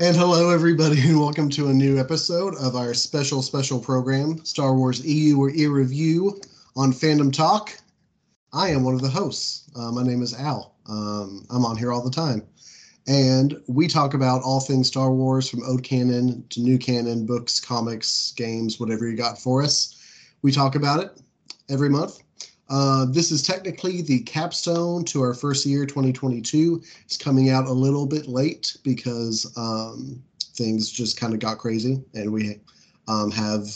And hello, everybody, and welcome to a new episode of our special program, Star Wars EU or E-Review on Fandom Talk. I am one of the hosts. My name is Al. I'm on here all the time. And we talk about all things Star Wars, from old canon to new canon, books, comics, games, whatever you got for us. We talk about it every month. This is technically the capstone to our first year, 2022. It's coming out a little bit late because things just kind of got crazy, and we have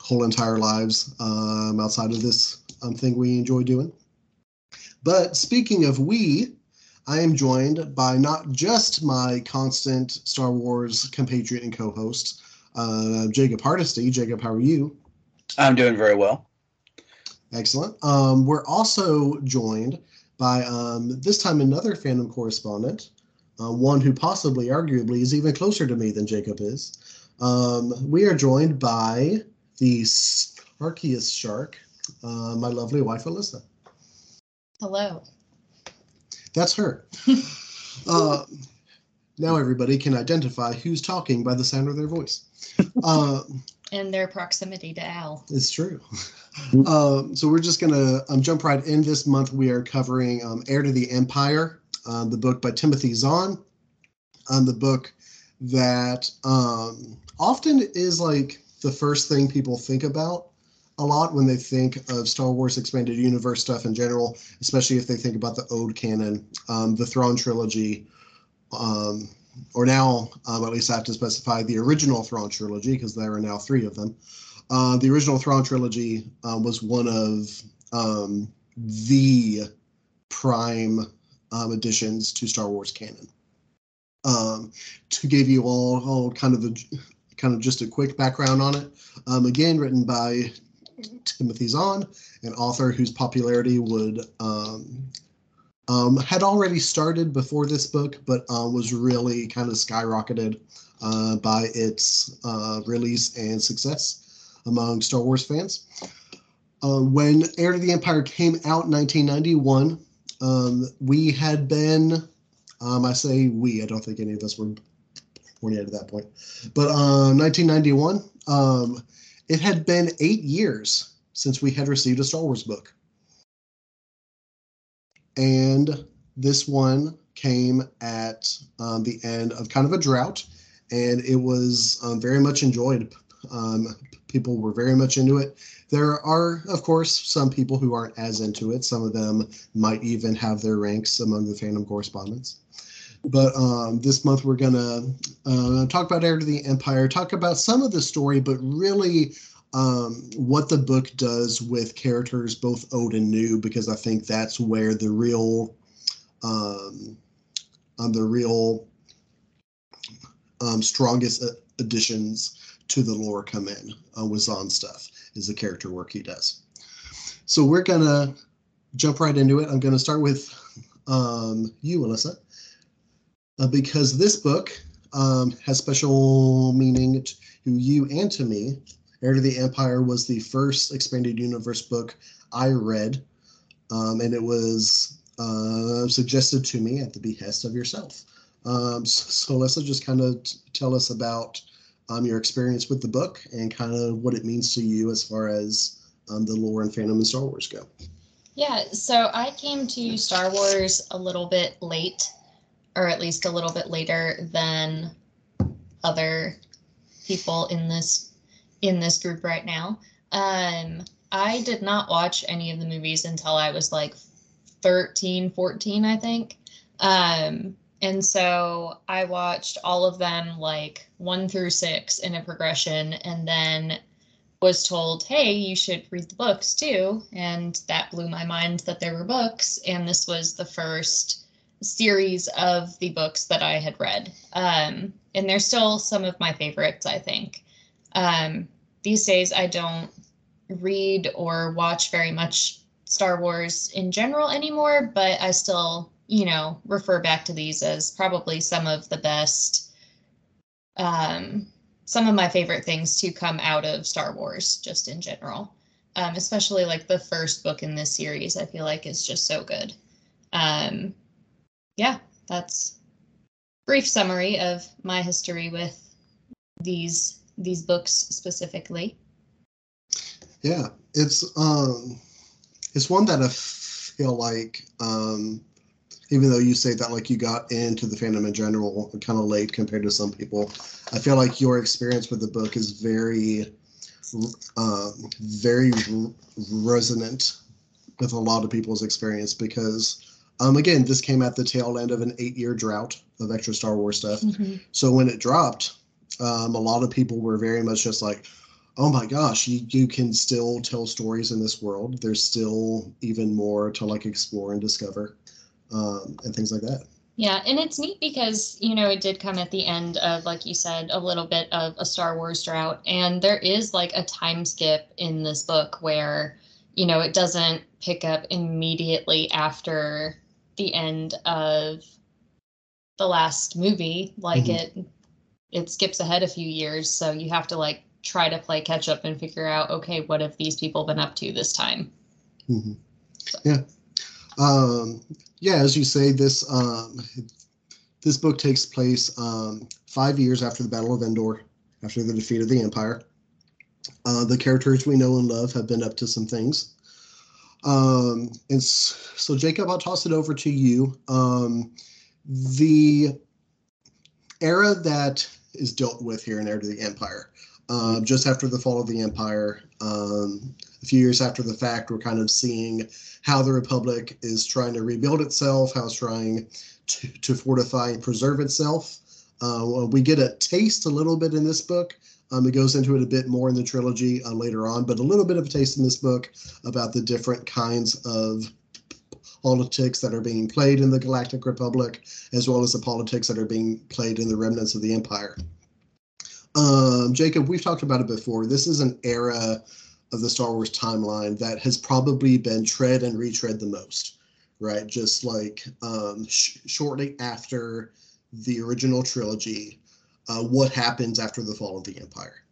whole entire lives outside of this thing we enjoy doing. But speaking of we, I am joined by not just my constant Star Wars compatriot and co-host, Jacob Hardesty. Jacob, how are you? I'm doing very well. Excellent. We're also joined by, this time, another fandom correspondent, one who possibly, arguably, is even closer to me than Jacob is. We are joined by the snarkiest shark, my lovely wife, Alyssa. Hello. That's her. Now everybody can identify who's talking by the sound of their voice. And their proximity to Al. It's true. So we're just going to jump right in. This month we are covering Heir to the Empire, the book by Timothy Zahn, the book that often is like the first thing people think about a lot when they think of Star Wars Expanded Universe stuff in general, especially if they think about the old canon, the Thrawn trilogy, or now, at least I have to specify the original Thrawn trilogy, because there are now three of them. The original Thrawn trilogy was one of the prime additions to Star Wars canon. To give you all kind of just a quick background on it, again, written by Timothy Zahn, an author whose popularity would had already started before this book, but was really kind of skyrocketed by its release and success among Star Wars fans. When Heir to the Empire came out in 1991, we had been, I say we, I don't think any of us were born yet at that point, but 1991, it had been 8 years since we had received a Star Wars book. And this one came at the end of kind of a drought, and it was very much enjoyed. People were very much into it. There are, of course, some people who aren't as into it. Some of them might even have their ranks among the fandom correspondents. But this month we're going to talk about Heir to the Empire, talk about some of the story, but really what the book does with characters both old and new, because I think that's where the real strongest additions to the lore come in with Zahn's stuff, is the character work he does. So we're going to jump right into it. I'm going to start with you, Alyssa. Because this book has special meaning to you and to me. Heir to the Empire was the first Expanded Universe book I read, and it was suggested to me at the behest of yourself. So Alyssa, just kind of tell us about your experience with the book and kind of what it means to you as far as the lore and fandom in Star Wars go. Yeah, so I came to Star Wars a little bit late, or at least a little bit later than other people in this group right now. I did not watch any of the movies until I was like 13, 14, I think. And so I watched all of them, like 1 through 6 in a progression, and then was told, hey, you should read the books too. And that blew my mind that there were books. And this was the first series of the books that I had read. And they're still some of my favorites, I think. These days I don't read or watch very much Star Wars in general anymore, but I still, refer back to these as probably some of the best, some of my favorite things to come out of Star Wars just in general. Especially like the first book in this series, I feel like is just so good. Yeah, that's brief summary of my history with these books specifically. Yeah, it's one that I feel like, even though you say that like you got into the fandom in general kind of late compared to some people, I feel like your experience with the book is very, very resonant with a lot of people's experience because, again, this came at the tail end of an 8-year drought of extra Star Wars stuff. Mm-hmm. So when it dropped, a lot of people were very much just like, oh my gosh, you can still tell stories in this world. There's still even more to like explore and discover, and things like that. Yeah, and it's neat because, you know, it did come at the end of, like you said, a little bit of a Star Wars drought. And there is like a time skip in this book where, you know, it doesn't pick up immediately after the end of the last movie. Like mm-hmm. it skips ahead a few years. So you have to like try to play catch up and figure out, OK, what have these people been up to this time? Mm-hmm. So. Yeah. Yeah, as you say, this book takes place 5 years after the Battle of Endor, after the defeat of the Empire. The characters we know and love have been up to some things. And so, Jacob, I'll toss it over to you. The era that is dealt with here in Heir to the Empire, just after the fall of the Empire, a few years after the fact, we're kind of seeing how the Republic is trying to rebuild itself, how it's trying to fortify and preserve itself. We get a taste a little bit in this book. It goes into it a bit more in the trilogy later on, but a little bit of a taste in this book about the different kinds of politics that are being played in the Galactic Republic, as well as the politics that are being played in the remnants of the Empire. Jacob, we've talked about it before. This is an era of the Star Wars timeline that has probably been tread and retread the most, right? Just like shortly after the original trilogy, what happens after the fall of the Empire?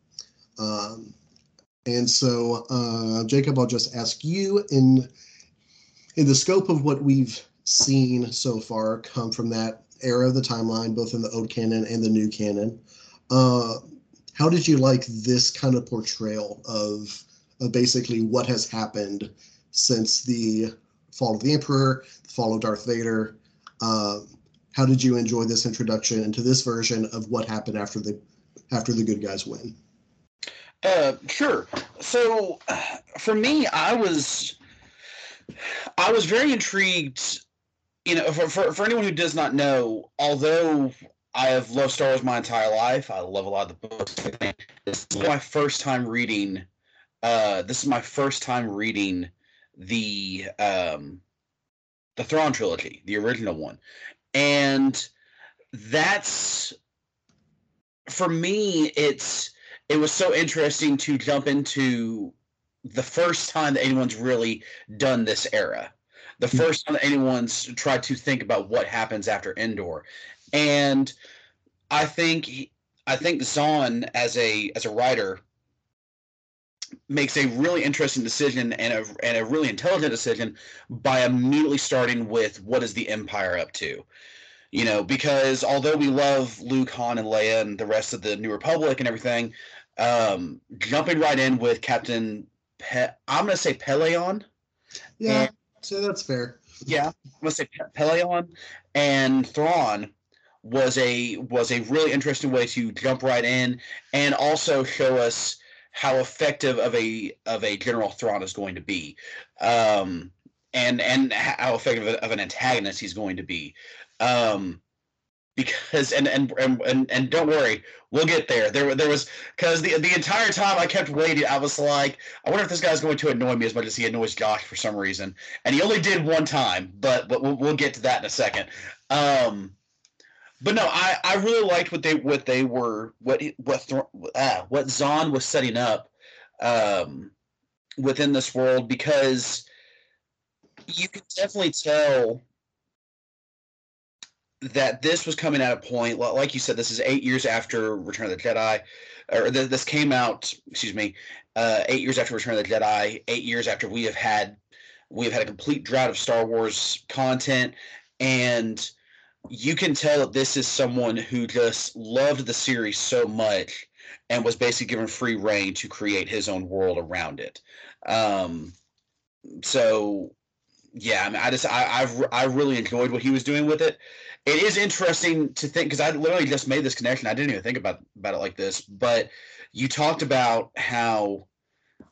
And so, Jacob, I'll just ask you, in the scope of what we've seen so far come from that era of the timeline, both in the old canon and the new canon, how did you like this kind of portrayal of basically what has happened since the fall of the Emperor, the fall of Darth Vader? How did you enjoy this introduction into this version of what happened after the good guys win? Sure. So for me, I was very intrigued. You know, for anyone who does not know, although I have loved Star Wars my entire life, I love a lot of the books. This is my first time reading the Thrawn trilogy, the original one, and that's for me. It was so interesting to jump into the first time that anyone's really done this era, the first time that anyone's tried to think about what happens after Endor, and I think Zahn as a writer makes a really interesting decision and a really intelligent decision by immediately starting with what is the Empire up to, you know, because although we love Luke, Han, and Leia and the rest of the New Republic and everything, jumping right in with Captain I'm going to say Peleon. Yeah, so that's fair. Yeah, I'm going to say Peleon and Thrawn was a really interesting way to jump right in and also show us how effective of a General Thrawn is going to be, and how effective of an antagonist he's going to be, because and don't worry, we'll get there. There was, because the entire time I kept waiting, I was like, I wonder if this guy's going to annoy me as much as he annoys Josh for some reason, and he only did one time, but we'll get to that in a second. But no, I really liked what Zahn was setting up within this world, because you can definitely tell that this was coming at a point, like you said, this is 8 years after Return of the Jedi, or this came out, 8 years after Return of the Jedi, 8 years after we have had a complete drought of Star Wars content, and you can tell that this is someone who just loved the series so much and was basically given free reign to create his own world around it. So yeah, I mean, I really enjoyed what he was doing with it. It is interesting to think, because I literally just made this connection. I didn't even think about it like this, but you talked about how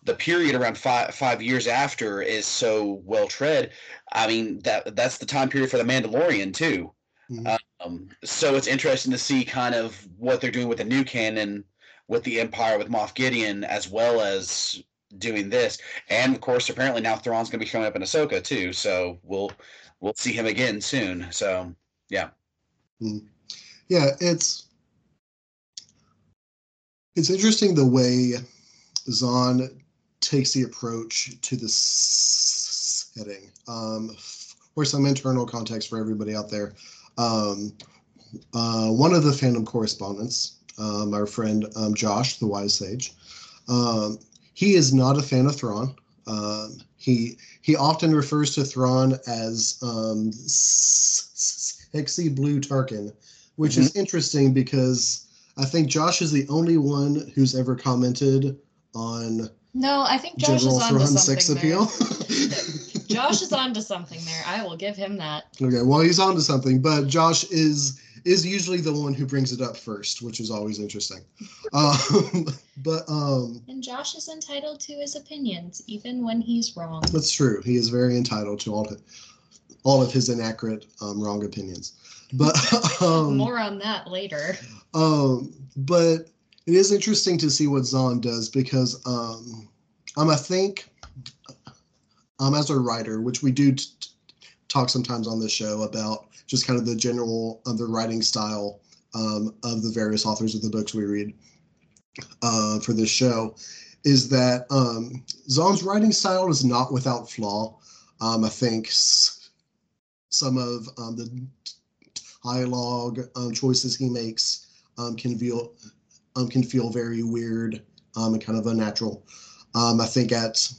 the period around five years after is so well tread. I mean, that's the time period for The Mandalorian too. Mm-hmm. So it's interesting to see kind of what they're doing with the new canon, with the Empire, with Moff Gideon, as well as doing this. And of course, apparently now Thrawn's going to be showing up in Ahsoka too. So we'll see him again soon. So yeah. Mm-hmm. Yeah. It's interesting the way Zahn takes the approach to the setting. For some internal context for everybody out there, one of the fandom correspondents, our friend Josh, the Wise Sage, he is not a fan of Thrawn. He often refers to Thrawn as sexy blue Tarkin, which mm-hmm. is interesting because I think Josh is the only one who's ever commented on. No, I think Josh is onto something sex appeal. Josh is onto something there. I will give him that. Okay, well, he's onto something, but Josh is usually the one who brings it up first, which is always interesting. And Josh is entitled to his opinions, even when he's wrong. That's true. He is very entitled to all of his inaccurate, wrong opinions. But more on that later. But it is interesting to see what Zahn does because as a writer, which we do talk sometimes on this show about just kind of the general of the writing style of the various authors of the books we read for this show, is that Zahn's writing style is not without flaw. I think some of the dialogue choices he makes can feel very weird and kind of unnatural. I think at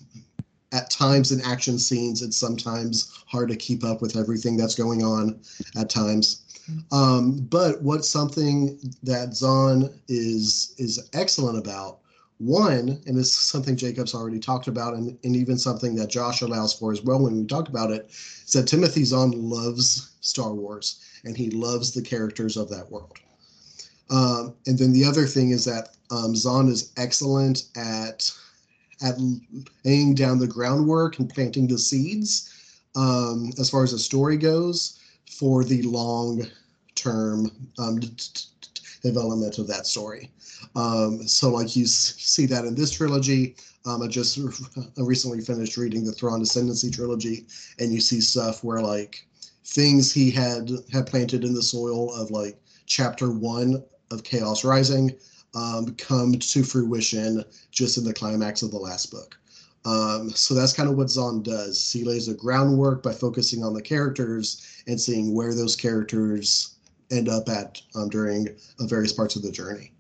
times in action scenes, it's sometimes hard to keep up with everything that's going on at times. But what's something that Zahn is excellent about, one, and this is something Jacob's already talked about and even something that Josh allows for as well when we talk about it, is that Timothy Zahn loves Star Wars and he loves the characters of that world. And then the other thing is that Zahn is excellent at laying down the groundwork and planting the seeds as far as the story goes for the long-term development of that story. So like you see that in this trilogy. I just recently finished reading the Thrawn Ascendancy trilogy, and you see stuff where like things he had planted in the soil of like Chapter 1 of Chaos Rising come to fruition just in the climax of the last book. So that's kind of what Zahn does. He lays the groundwork by focusing on the characters and seeing where those characters end up at during various parts of the journey,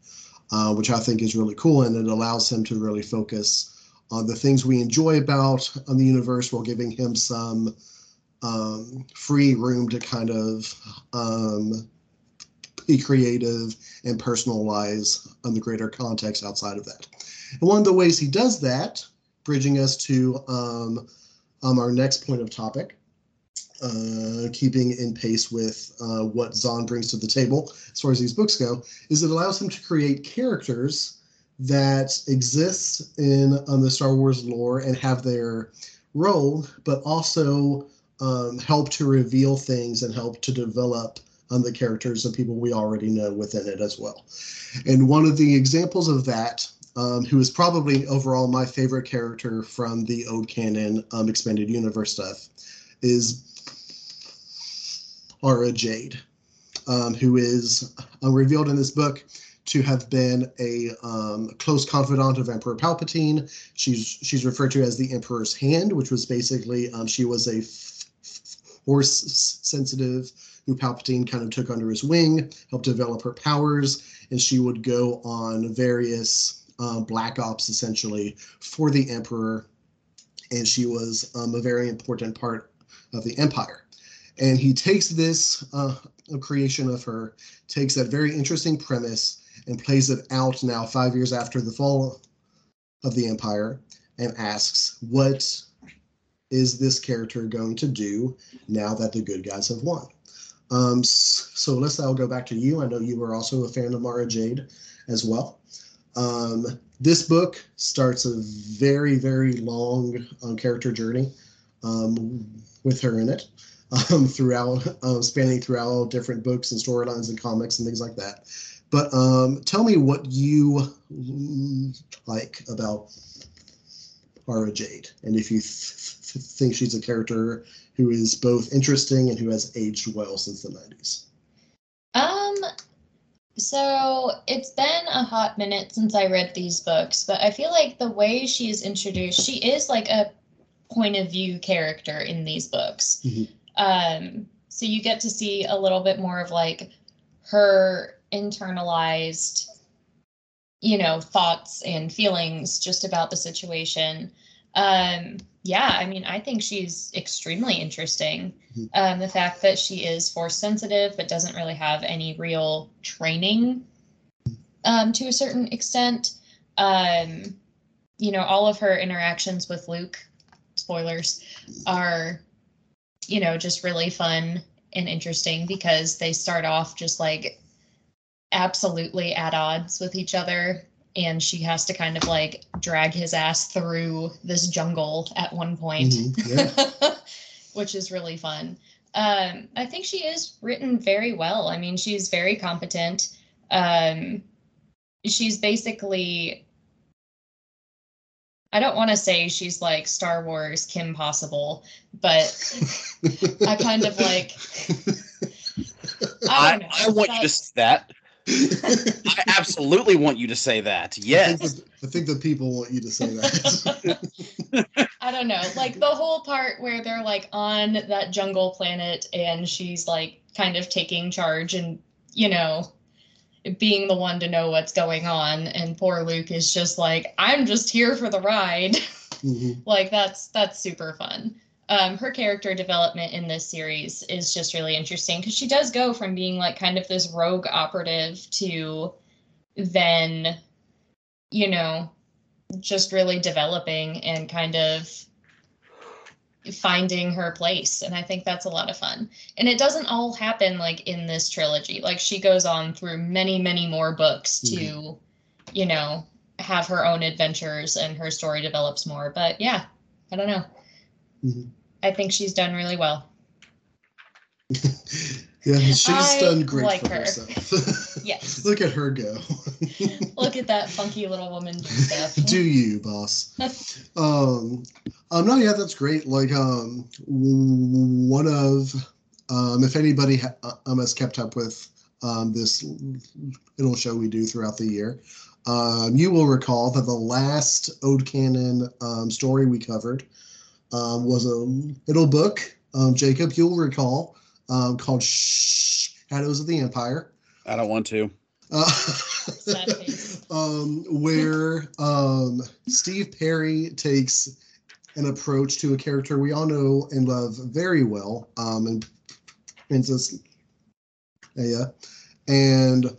which I think is really cool, and it allows him to really focus on the things we enjoy about the universe while giving him some free room to kind of be creative and personalize on the greater context outside of that. And one of the ways he does that, bridging us to our next point of topic, keeping in pace with what Zahn brings to the table as far as these books go, is it allows him to create characters that exist on the Star Wars lore and have their role, but also help to reveal things and help to develop on the characters and people we already know within it as well. And one of the examples of that, who is probably overall my favorite character from the old canon expanded universe stuff, is Mara Jade, who is revealed in this book to have been a close confidant of Emperor Palpatine. She's referred to as the Emperor's Hand, which was basically she was a force-sensitive who Palpatine kind of took under his wing, helped develop her powers, and she would go on various black ops, essentially, for the Emperor, and she was a very important part of the Empire. And he takes this creation of her takes that very interesting premise and plays it out now 5 years after the fall of the Empire and asks, what is this character going to do now that the good guys have won? So Alyssa, I'll go back to you. I know you were also a fan of Mara Jade as well. This book starts a very, very long character journey with her in it, spanning throughout all different books and storylines and comics and things like that. But tell me what you like about Mara Jade, and if you think she's a character who is both interesting and who has aged well since the 90s. So it's been a hot minute since I read these books, but I feel like the way she is introduced, she is like a point of view character in these books. Mm-hmm. So you get to see a little bit more of like her internalized, you know, thoughts and feelings just about the situation. Yeah, I mean, I think she's extremely interesting. The fact that she is force sensitive but doesn't really have any real training to a certain extent. You know, all of her interactions with Luke, spoilers, are, you know, just really fun and interesting because they start off just like absolutely at odds with each other. And she has to kind of like drag his ass through this jungle at one point, mm-hmm, yeah. Which is really fun. I think she is written very well. I mean, she's very competent. She's basically, I don't want to say she's like Star Wars Kim Possible, but I kind of like, I want you to say that. I absolutely want you to say that. Yes. I think the people want you to say that. I don't know. Like the whole part where they're like on that jungle planet and she's like kind of taking charge and, you know, being the one to know what's going on. And poor Luke is just like, I'm just here for the ride. Mm-hmm. Like that's super fun. Her character development in this series is just really interesting because she does go from being like kind of this rogue operative to then, you know, just really developing and kind of finding her place. And I think that's a lot of fun. And it doesn't all happen like in this trilogy. Like she goes on through many, many more books mm-hmm. to, you know, have her own adventures and her story develops more. But yeah, I don't know. Mm-hmm. I think she's done really well. Yeah, she's done great like for herself. Yes. Look at her go. Look at that funky little woman do stuff. Do you, boss? No, yeah, that's great. Like, one of, if anybody has kept up with this little show we do throughout the year, you will recall that the last Ode Canon story we covered was a little book, Jacob, you'll recall, called Shadows of the Empire. I don't want to. Where Steve Perry takes an approach to a character we all know and love very well, and Princess Leia, and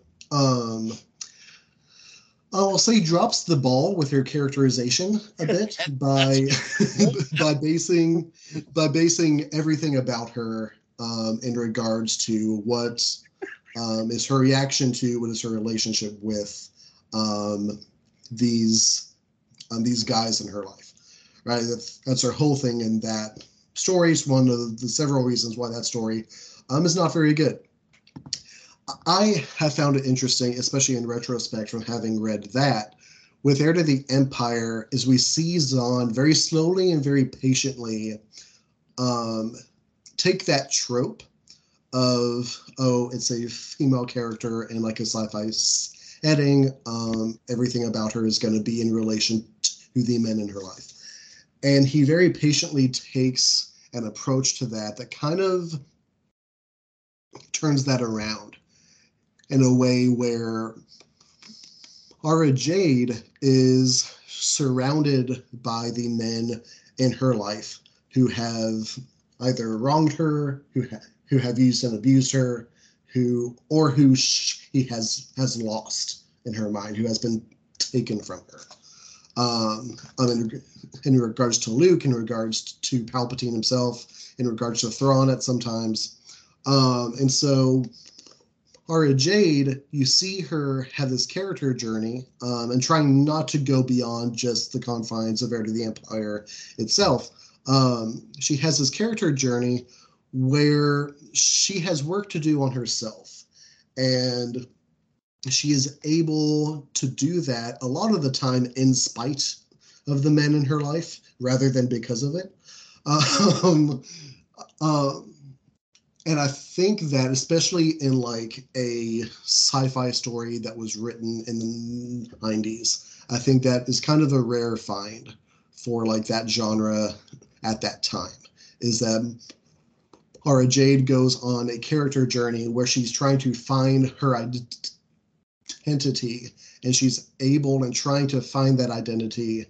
I'll say drops the ball with her characterization a bit by basing everything about her in regards to what is her reaction to, what is her relationship with these guys in her life, right? That's her whole thing, and that story is one of the several reasons why that story is not very good. I have found it interesting, especially in retrospect from having read that, with Heir to the Empire, is we see Zahn very slowly and very patiently take that trope of, oh, it's a female character in like a sci-fi setting. Everything about her is going to be in relation to the men in her life. And he very patiently takes an approach to that kind of turns that around in a way where Mara Jade is surrounded by the men in her life who have either wronged her, who have used and abused her, who she has lost in her mind, who has been taken from her. In regards to Luke, in regards to Palpatine himself, in regards to Thrawn at sometimes. And so Mara Jade, you see her have this character journey, and trying not to go beyond just the confines of Heir to the Empire itself. She has this character journey where she has work to do on herself, and she is able to do that a lot of the time in spite of the men in her life rather than because of it. And I think that especially in like a sci-fi story that was written in the 90s, I think that is kind of a rare find for like that genre at that time, is that Mara Jade goes on a character journey where she's trying to find her identity, and she's able and trying to find that identity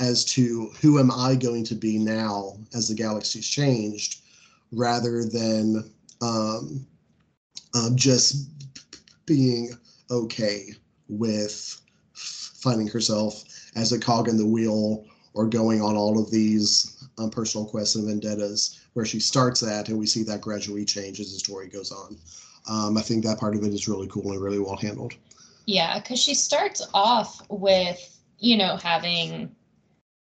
as to who am I going to be now as the galaxy's changed, rather than just being okay with finding herself as a cog in the wheel, or going on all of these personal quests and vendettas where she starts at, and we see that gradually change as the story goes on. I think that part of it is really cool and really well handled. Yeah, because she starts off with, you know, having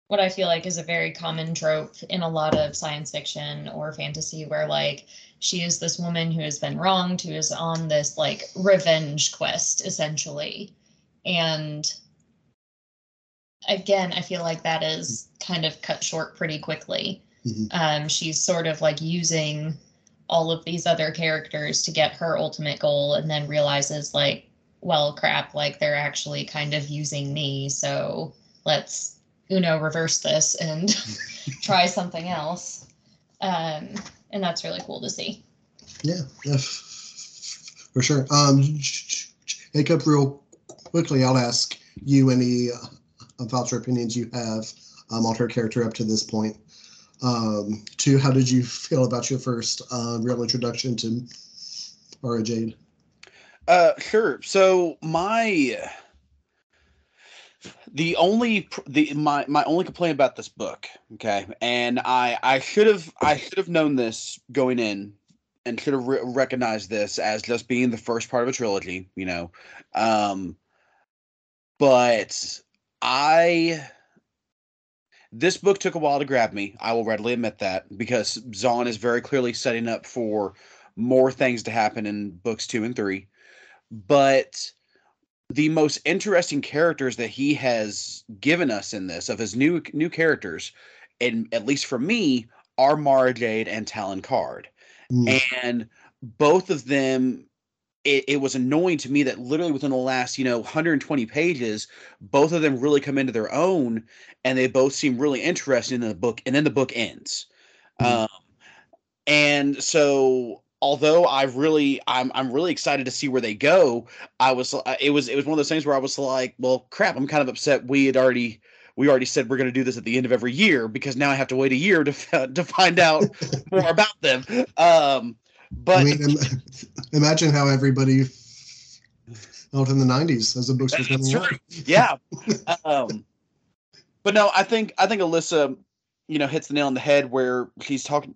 what I feel like is a very common trope in a lot of science fiction or fantasy, where like she is this woman who has been wronged, who is on this like revenge quest essentially. And again, I feel like that is kind of cut short pretty quickly. Mm-hmm. She's sort of like using all of these other characters to get her ultimate goal, and then realizes like, well, crap, like they're actually kind of using me. So let's, you know, reverse this and try something else. And that's really cool to see. Yeah, for sure. Jacob, real quickly, I'll ask you any thoughts or opinions you have on her character up to this point. Two, how did you feel about your first real introduction to Mara Jade? Sure. So my only complaint about this book, okay, and I should have known this going in, and should have recognized this as just being the first part of a trilogy, you know, but this book took a while to grab me. I will readily admit that, because Zahn is very clearly setting up for more things to happen in books 2 and 3. But the most interesting characters that he has given us in this, of his new characters, and at least for me, are Mara Jade and Talon Card. Mm. And both of them, it was annoying to me that literally within the last, you know, 120 pages, both of them really come into their own, and they both seem really interesting in the book. And then the book ends. Mm-hmm. And so, although I'm really excited to see where they go, it was one of those things where I was like, well, crap, I'm kind of upset. We already said we're going to do this at the end of every year, because now I have to wait a year to find out more about them. But I mean, imagine how everybody felt in the 90s as the books were coming out. Yeah. But no, I think Alyssa, you know, hits the nail on the head where she's talking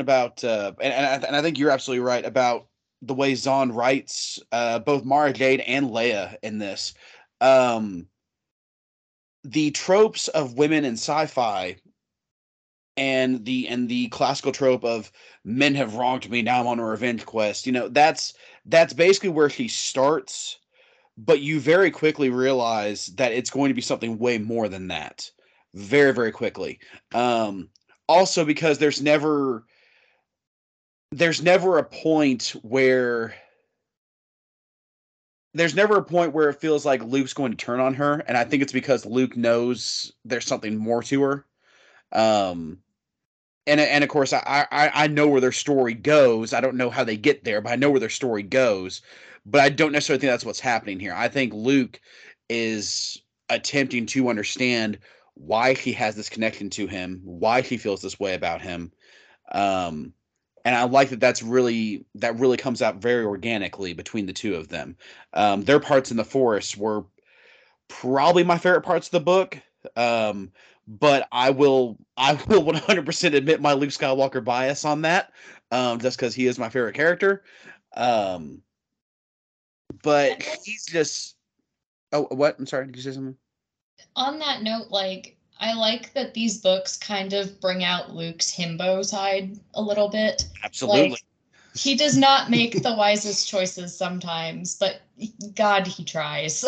about, and I think you're absolutely right about the way Zahn writes both Mara Jade and Leia in this. The tropes of women in sci-fi, and the classical trope of men have wronged me, now I'm on a revenge quest. You know, that's basically where she starts, but you very quickly realize that it's going to be something way more than that. Very, very quickly. Also because there's never a point where it feels like Luke's going to turn on her, and I think it's because Luke knows there's something more to her. And of course, I know where their story goes. I don't know how they get there, but I know where their story goes. But I don't necessarily think that's what's happening here. I think Luke is attempting to understand why he has this connection to him, why he feels this way about him. And I like that that really comes out very organically between the two of them. Their parts in the forest were probably my favorite parts of the book. But I will 100% admit my Luke Skywalker bias on that. Just because he is my favorite character. But he's just... Oh, what? I'm sorry. Did you say something? On that note, like, I like that these books kind of bring out Luke's himbo side a little bit. Absolutely. Like, he does not make the wisest choices sometimes, but God, he tries.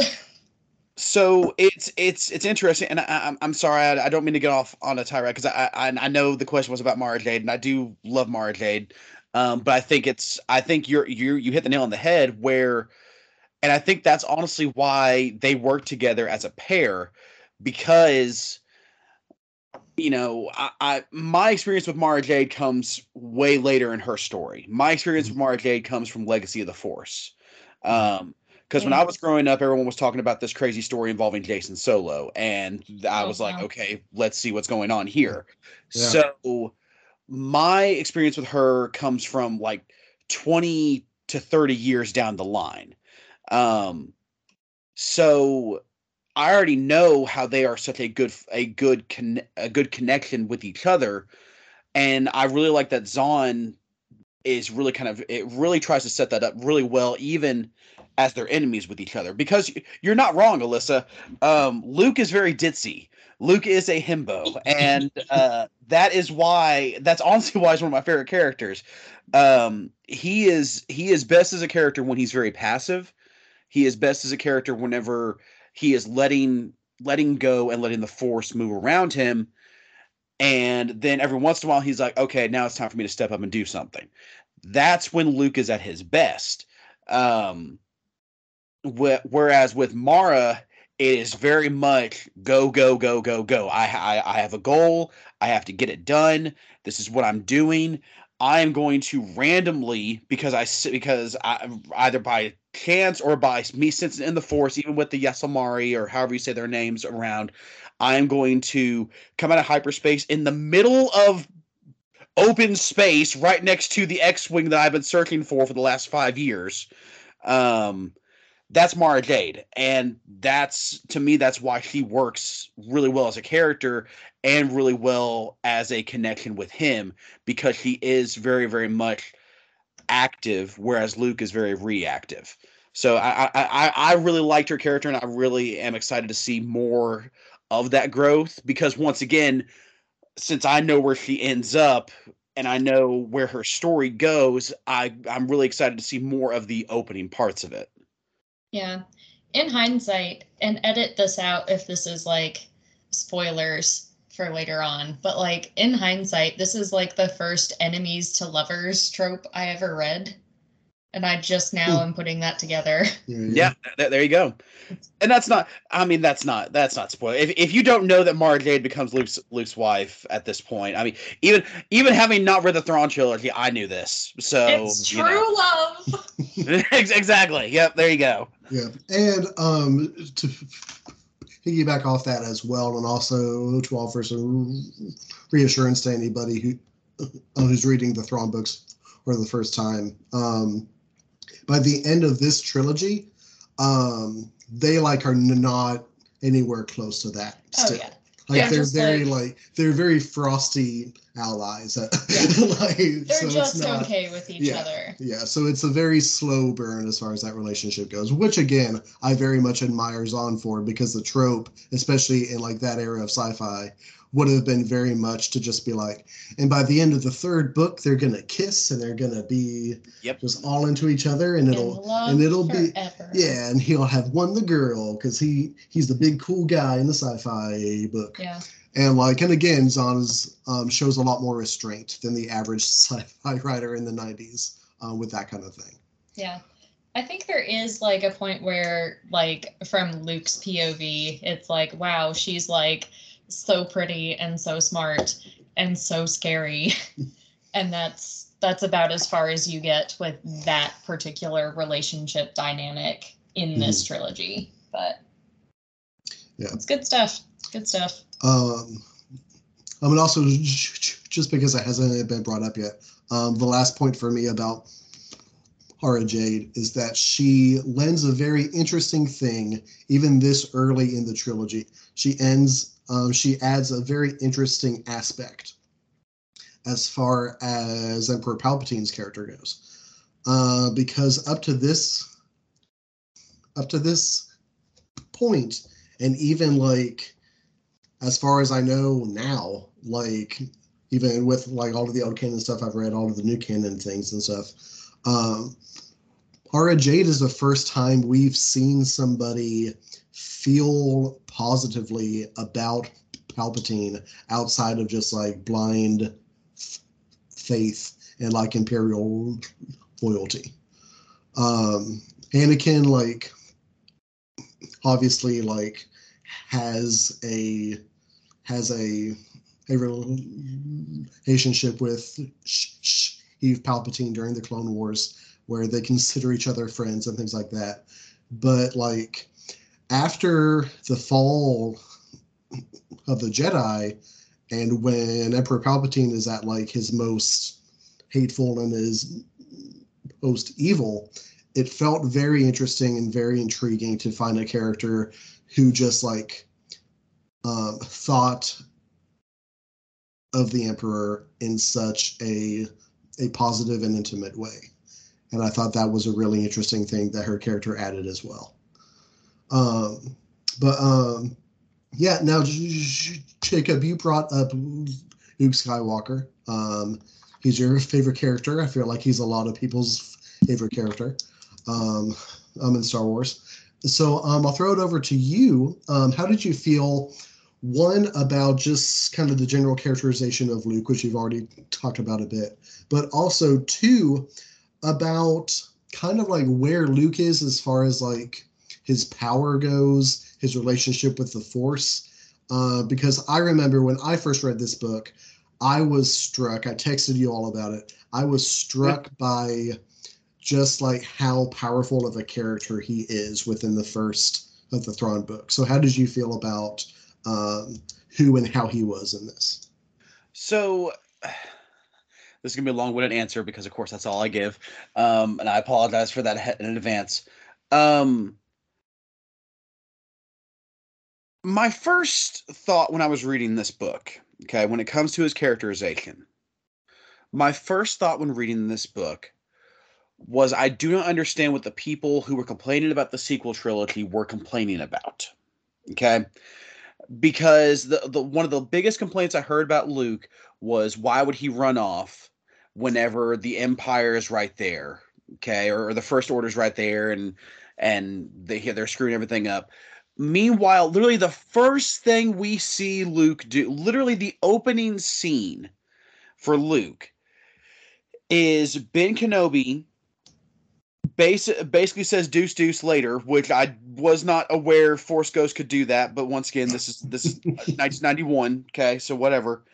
So it's interesting, and I'm sorry, I don't mean to get off on a tirade, because I know the question was about Mara Jade, and I do love Mara Jade, but I think you hit the nail on the head where, and I think that's honestly why they work together as a pair, because. You know, my experience with Mara Jade comes way later in her story. My experience with Mara Jade comes from Legacy of the Force. Because when I was growing up, everyone was talking about this crazy story involving Jason Solo. And I was like, okay, let's see what's going on here. Yeah. So my experience with her comes from like 20 to 30 years down the line. So... I already know how they are such a good connection with each other, and I really like that Zahn is really really tries to set that up really well, even as they're enemies with each other. Because you're not wrong, Alyssa. Luke is very ditzy. Luke is a himbo, and that's honestly why he's one of my favorite characters. He is best as a character when he's very passive. He is best as a character whenever he is letting go and letting the force move around him. And then every once in a while, he's like, okay, now it's time for me to step up and do something. That's when Luke is at his best. Whereas with Mara, it is very much go, go, go, go, go. I have a goal. I have to get it done. This is what I'm doing. I am going to randomly, because I either by chance or by me sensing in the force, even with the Ysalamiri or however you say their names around, I am going to come out of hyperspace in the middle of open space right next to the X-Wing that I've been searching for the last 5 years. That's Mara Jade. And to me, that's why she works really well as a character and really well as a connection with him, because she is very, very much active, whereas Luke is very reactive. So I really liked her character, and I really am excited to see more of that growth, because once again, since I know where she ends up and I know where her story goes, I'm really excited to see more of the opening parts of it. Yeah. In hindsight, and edit this out if this is like spoilers for later on, but like in hindsight, this is like the first enemies to lovers trope I ever read. And I just now am putting that together. Yeah, there you go. And that's not spoiler. If you don't know that Mara Jade becomes Luke's wife at this point, I mean, even having not read the Thrawn trilogy, I knew this. So it's true love. Exactly. Yep. There you go. Yeah, and to piggyback off that as well, and also to offer some reassurance to anybody who's reading the Thrawn books for the first time. By the end of this trilogy, they like are not anywhere close to that. Still. Oh, yeah. Like yeah, they're very frosty allies. Like, they're so just not, okay with each other. Yeah, so it's a very slow burn as far as that relationship goes, which again I very much admire Zahn for, because the trope, especially in like that era of sci-fi, would have been very much to just be like, and by the end of the third book, they're gonna kiss and they're gonna be just all into each other, and it'll forever. And he'll have won the girl because he's the big cool guy in the sci-fi book. Yeah. And like, and again, Zahn shows a lot more restraint than the average sci-fi writer in the 90s with that kind of thing. Yeah. I think there is like a point where, like, from Luke's POV, it's like, wow, she's like so pretty and so smart and so scary. And that's about as far as you get with that particular relationship dynamic in this trilogy. But yeah, it's good stuff. Good stuff. I mean, also, just because it hasn't been brought up yet, The last point for me about Mara Jade is that she lends a very interesting thing, even this early in the trilogy. She adds a very interesting aspect as far as Emperor Palpatine's character goes, because up to this point, and even like as far as I know now, like even with like all of the old canon stuff I've read, all of the new canon things and stuff, Mara Jade is the first time we've seen somebody feel positively about Palpatine outside of just like blind faith and like imperial loyalty. Anakin, like, obviously, like, has a relationship with Sheev Palpatine during the Clone Wars, where they consider each other friends and things like that. But like after the fall of the Jedi, and when Emperor Palpatine is at like his most hateful and his most evil, it felt very interesting and very intriguing to find a character who just like thought of the Emperor in such a positive and intimate way. And I thought that was a really interesting thing that her character added as well. Yeah, now, Jacob, you brought up Luke Skywalker. He's your favorite character. I feel like he's a lot of people's favorite character in Star Wars. So I'll throw it over to you. How did you feel, one, about just kind of the general characterization of Luke, which you've already talked about a bit, but also, two, about kind of like where Luke is as far as like his power goes, his relationship with the Force. Because I remember when I first read this book, I was struck, I texted you all about it, I was struck by just like how powerful of a character he is within the first of the Thrawn book. So how did you feel about who and how he was in this? So this is going to be a long-winded answer because, of course, that's all I give. And I apologize for that in advance. My first thought when I was reading this book, okay, when it comes to his characterization, my first thought when reading this book was I do not understand what the people who were complaining about the sequel trilogy were complaining about, okay? Because the one of the biggest complaints I heard about Luke was, why would he run off whenever the Empire is right there, okay, or the First Order's right there, and they're screwing everything up. Meanwhile, literally the first thing we see Luke do, literally the opening scene for Luke, is Ben Kenobi basically says deuce deuce later, which I was not aware Force Ghost could do that, but once again, this is 1991, okay, so whatever.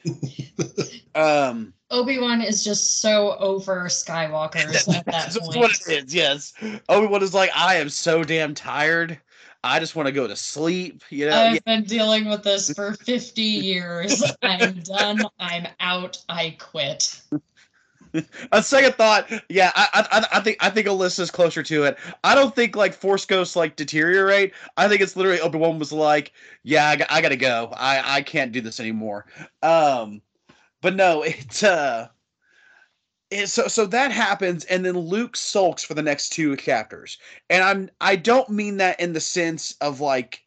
Obi-Wan is just so over Skywalkers at that point. That's what it is, yes. Obi-Wan is like, I am so damn tired, I just want to go to sleep, you know? I've been dealing with this for 50 years. I'm done, I'm out, I quit. A second thought, yeah, I think Alyssa's closer to it. I don't think like Force Ghosts like deteriorate. I think it's literally Obi-Wan was like, yeah, I gotta go. I can't do this anymore. But no, so that happens, and then Luke sulks for the next two chapters. And I don't mean that in the sense of like,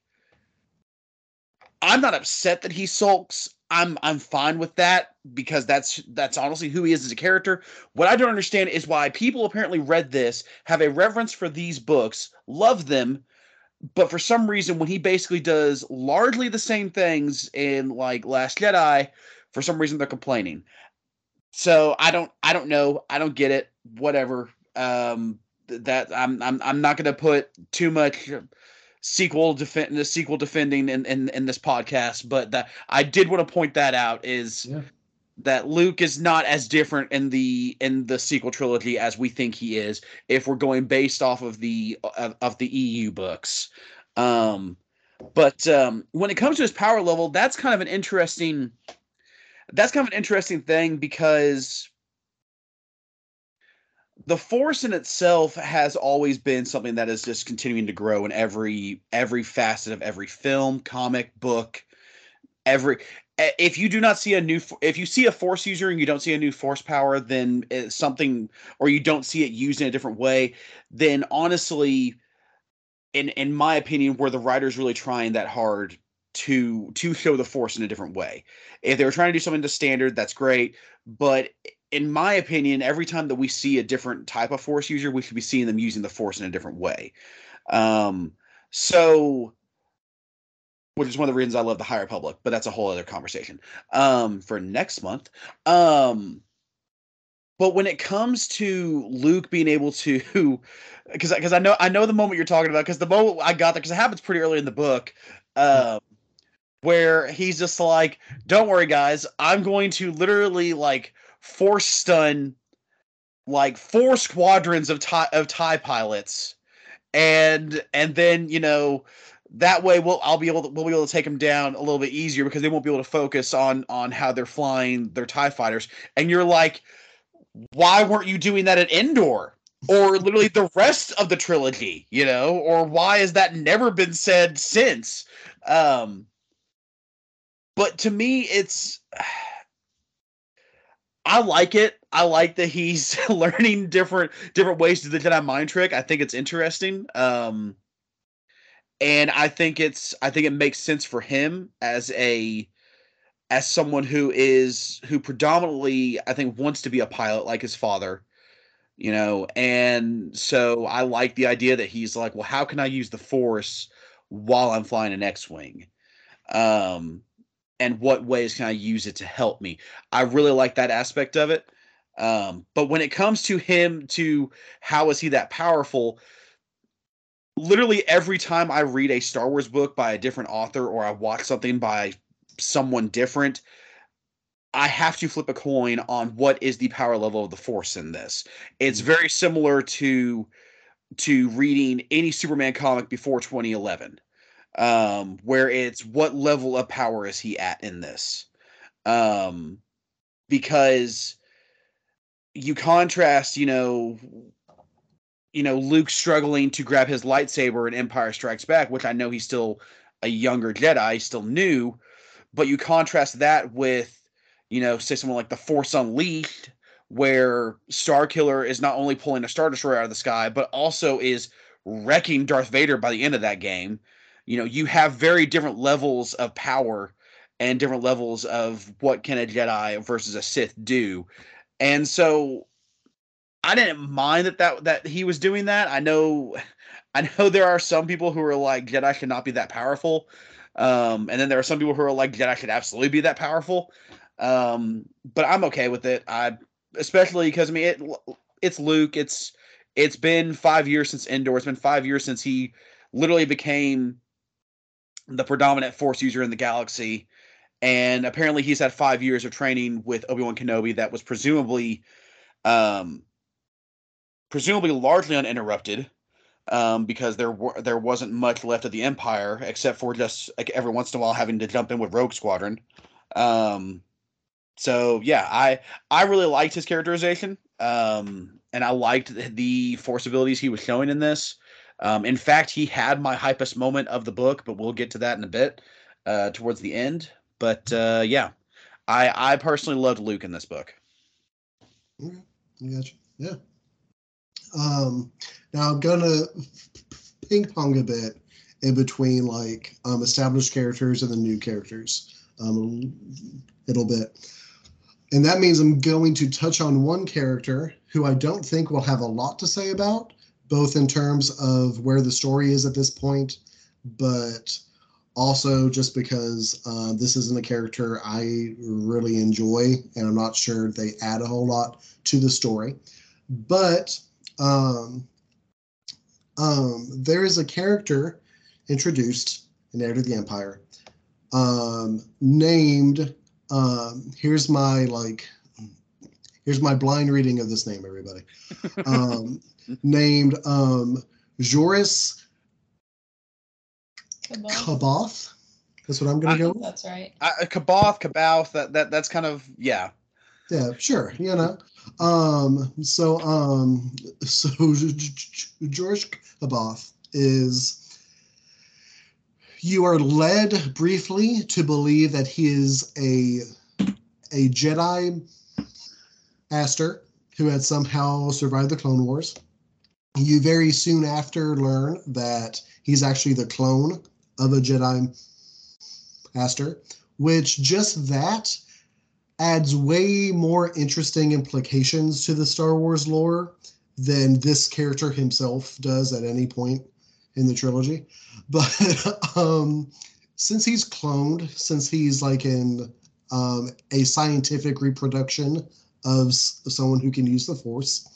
I'm not upset that he sulks. I'm fine with that, because that's honestly who he is as a character. What I don't understand is why people apparently read this, have a reverence for these books, love them, but for some reason when he basically does largely the same things in like Last Jedi, for some reason they're complaining. So I don't know, I don't get it, whatever. That I'm not going to put too much sequel defending in this podcast, but that I did want to point that out is that Luke is not as different in the sequel trilogy as we think he is, if we're going based off of the EU books. But when it comes to his power level, that's kind of an interesting thing, because the Force in itself has always been something that is just continuing to grow in every facet of every film, comic book, If you do not see a new, if you see a Force user and you don't see a new Force power, then it's something, or you don't see it used in a different way, then honestly, in my opinion, were the writers really trying that hard to show the Force in a different way? If they were trying to do something to standard, that's great. But in my opinion, every time that we see a different type of Force user, we should be seeing them using the Force in a different way. Which is one of the reasons I love the High Republic, but that's a whole other conversation for next month. But when it comes to Luke being able to, because I know the moment you're talking about, because the moment I got there, because it happens pretty early in the book, where he's just like, "Don't worry, guys, I'm going to literally like force stun like 4 squadrons of TIE pilots, and then you know." That way, we'll be able to take them down a little bit easier because they won't be able to focus on how they're flying their TIE fighters. And you're like, why weren't you doing that at Endor or literally the rest of the trilogy? You know, or why has that never been said since? But to me, it's I like it. I like that he's learning different ways to the Jedi mind trick. I think it's interesting. And I think it makes sense for him as someone who predominantly I think wants to be a pilot like his father, you know. And so I like the idea that he's like, well, how can I use the Force while I'm flying an X-wing? And what ways can I use it to help me? I really like that aspect of it. But when it comes to him, to how is he that powerful? Literally every time I read a Star Wars book by a different author or I watch something by someone different, I have to flip a coin on what is the power level of the Force in this. It's very similar to reading any Superman comic before 2011, where it's what level of power is he at in this? Because you contrast, you know, Luke struggling to grab his lightsaber in Empire Strikes Back, which I know he's still a younger Jedi, still new, but you contrast that with, you know, say someone like the Force Unleashed, where Starkiller is not only pulling a Star Destroyer out of the sky, but also is wrecking Darth Vader by the end of that game. You know, you have very different levels of power and different levels of what can a Jedi versus a Sith do. And so I didn't mind that he was doing that. I know there are some people who are like, Jedi should not be that powerful. And then there are some people who are like, Jedi should absolutely be that powerful. But I'm okay with it. Especially because, I mean, it's Luke. It's been 5 years since Endor. It's been 5 years since he literally became the predominant Force user in the galaxy. And apparently he's had 5 years of training with Obi-Wan Kenobi that was presumably largely uninterrupted, because there wasn't much left of the Empire except for just like every once in a while having to jump in with Rogue Squadron. So yeah, I really liked his characterization, and I liked the Force abilities he was showing in this. In fact, he had my hypest moment of the book, but we'll get to that in a bit towards the end. But yeah, I personally loved Luke in this book. Okay, I got you. Yeah. Now I'm gonna ping pong a bit in between like established characters and the new characters a little bit, and that means I'm going to touch on one character who I don't think will have a lot to say about, both in terms of where the story is at this point, but also just because this isn't a character I really enjoy, and I'm not sure they add a whole lot to the story, but. There is a character introduced in Heir to the Empire, named, here's my blind reading of this name, everybody, named, Joruus C'baoth. That's what I'm going to go with. That's right. C'baoth, that's kind of, yeah. Yeah, sure. You know. So Joruus C'baoth is, you are led briefly to believe that he is a Jedi Aster who had somehow survived the Clone Wars. You very soon after learn that he's actually the clone of a Jedi Aster, which just that adds way more interesting implications to the Star Wars lore than this character himself does at any point in the trilogy. But since he's cloned, since he's like in a scientific reproduction of someone who can use the Force,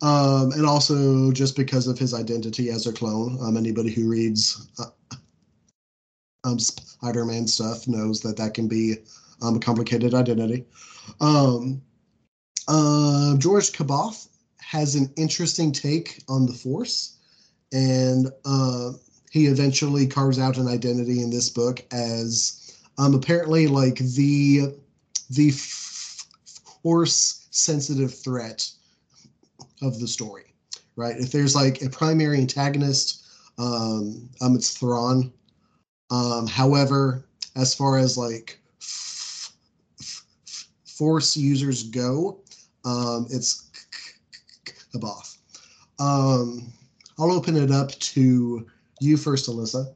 and also just because of his identity as a clone, anybody who reads Spider-Man stuff knows that that can be a complicated identity. Joruus C'baoth has an interesting take on the Force, and he eventually carves out an identity in this book as apparently like the Force-sensitive threat of the story, right? If there's like a primary antagonist, it's Thrawn. However, as far as like Force users go, it's C'baoth. I'll open it up to you first, Alyssa.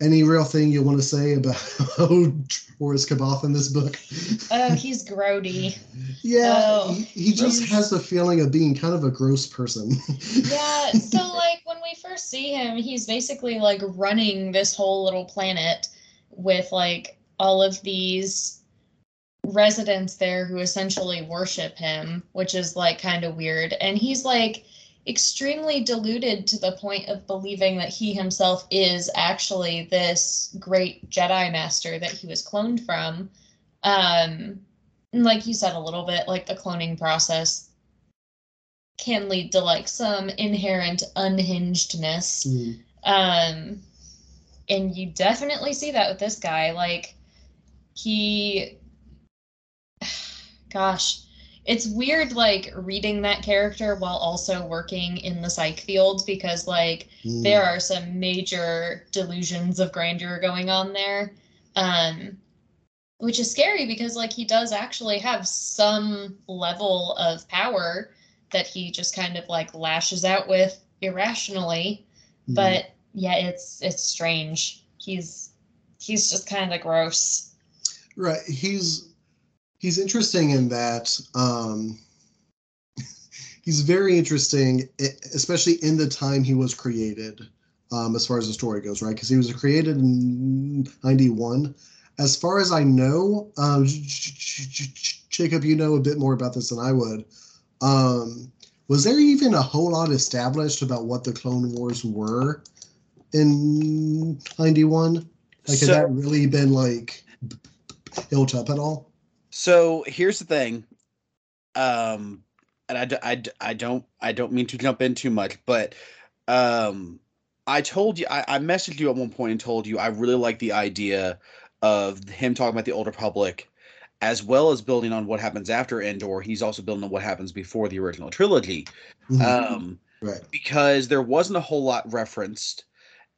Any real thing you want to say about Joruus C'baoth in this book? Oh, he's grody. Yeah, oh, he just has the feeling of being kind of a gross person. Yeah, so like when we first see him, he's basically like running this whole little planet with like all of these residents there who essentially worship him, which is like kind of weird. And he's like extremely deluded to the point of believing that he himself is actually this great Jedi Master that he was cloned from. And like you said a little bit, like the cloning process can lead to like some inherent unhingedness. Mm. And you definitely see that with this guy. Like he, gosh, it's weird, like, reading that character while also working in the psych field, because, like, there are some major delusions of grandeur going on there, which is scary because, like, he does actually have some level of power that he just kind of, like, lashes out with irrationally. Mm. But, yeah, it's strange. He's just kind of gross. Right. He's interesting in that he's very interesting, especially in the time he was created, as far as the story goes, right? Because he was created in 91. As far as I know, Jacob, you know a bit more about this than I would. Was there even a whole lot established about what the Clone Wars were in 91? Like, has that really been, like, built up at all? So here's the thing, and I don't mean to jump in too much, but I told you, I messaged you at one point and told you I really like the idea of him talking about the Old Republic, as well as building on what happens after Endor. He's also building on what happens before the original trilogy, right. Because there wasn't a whole lot referenced,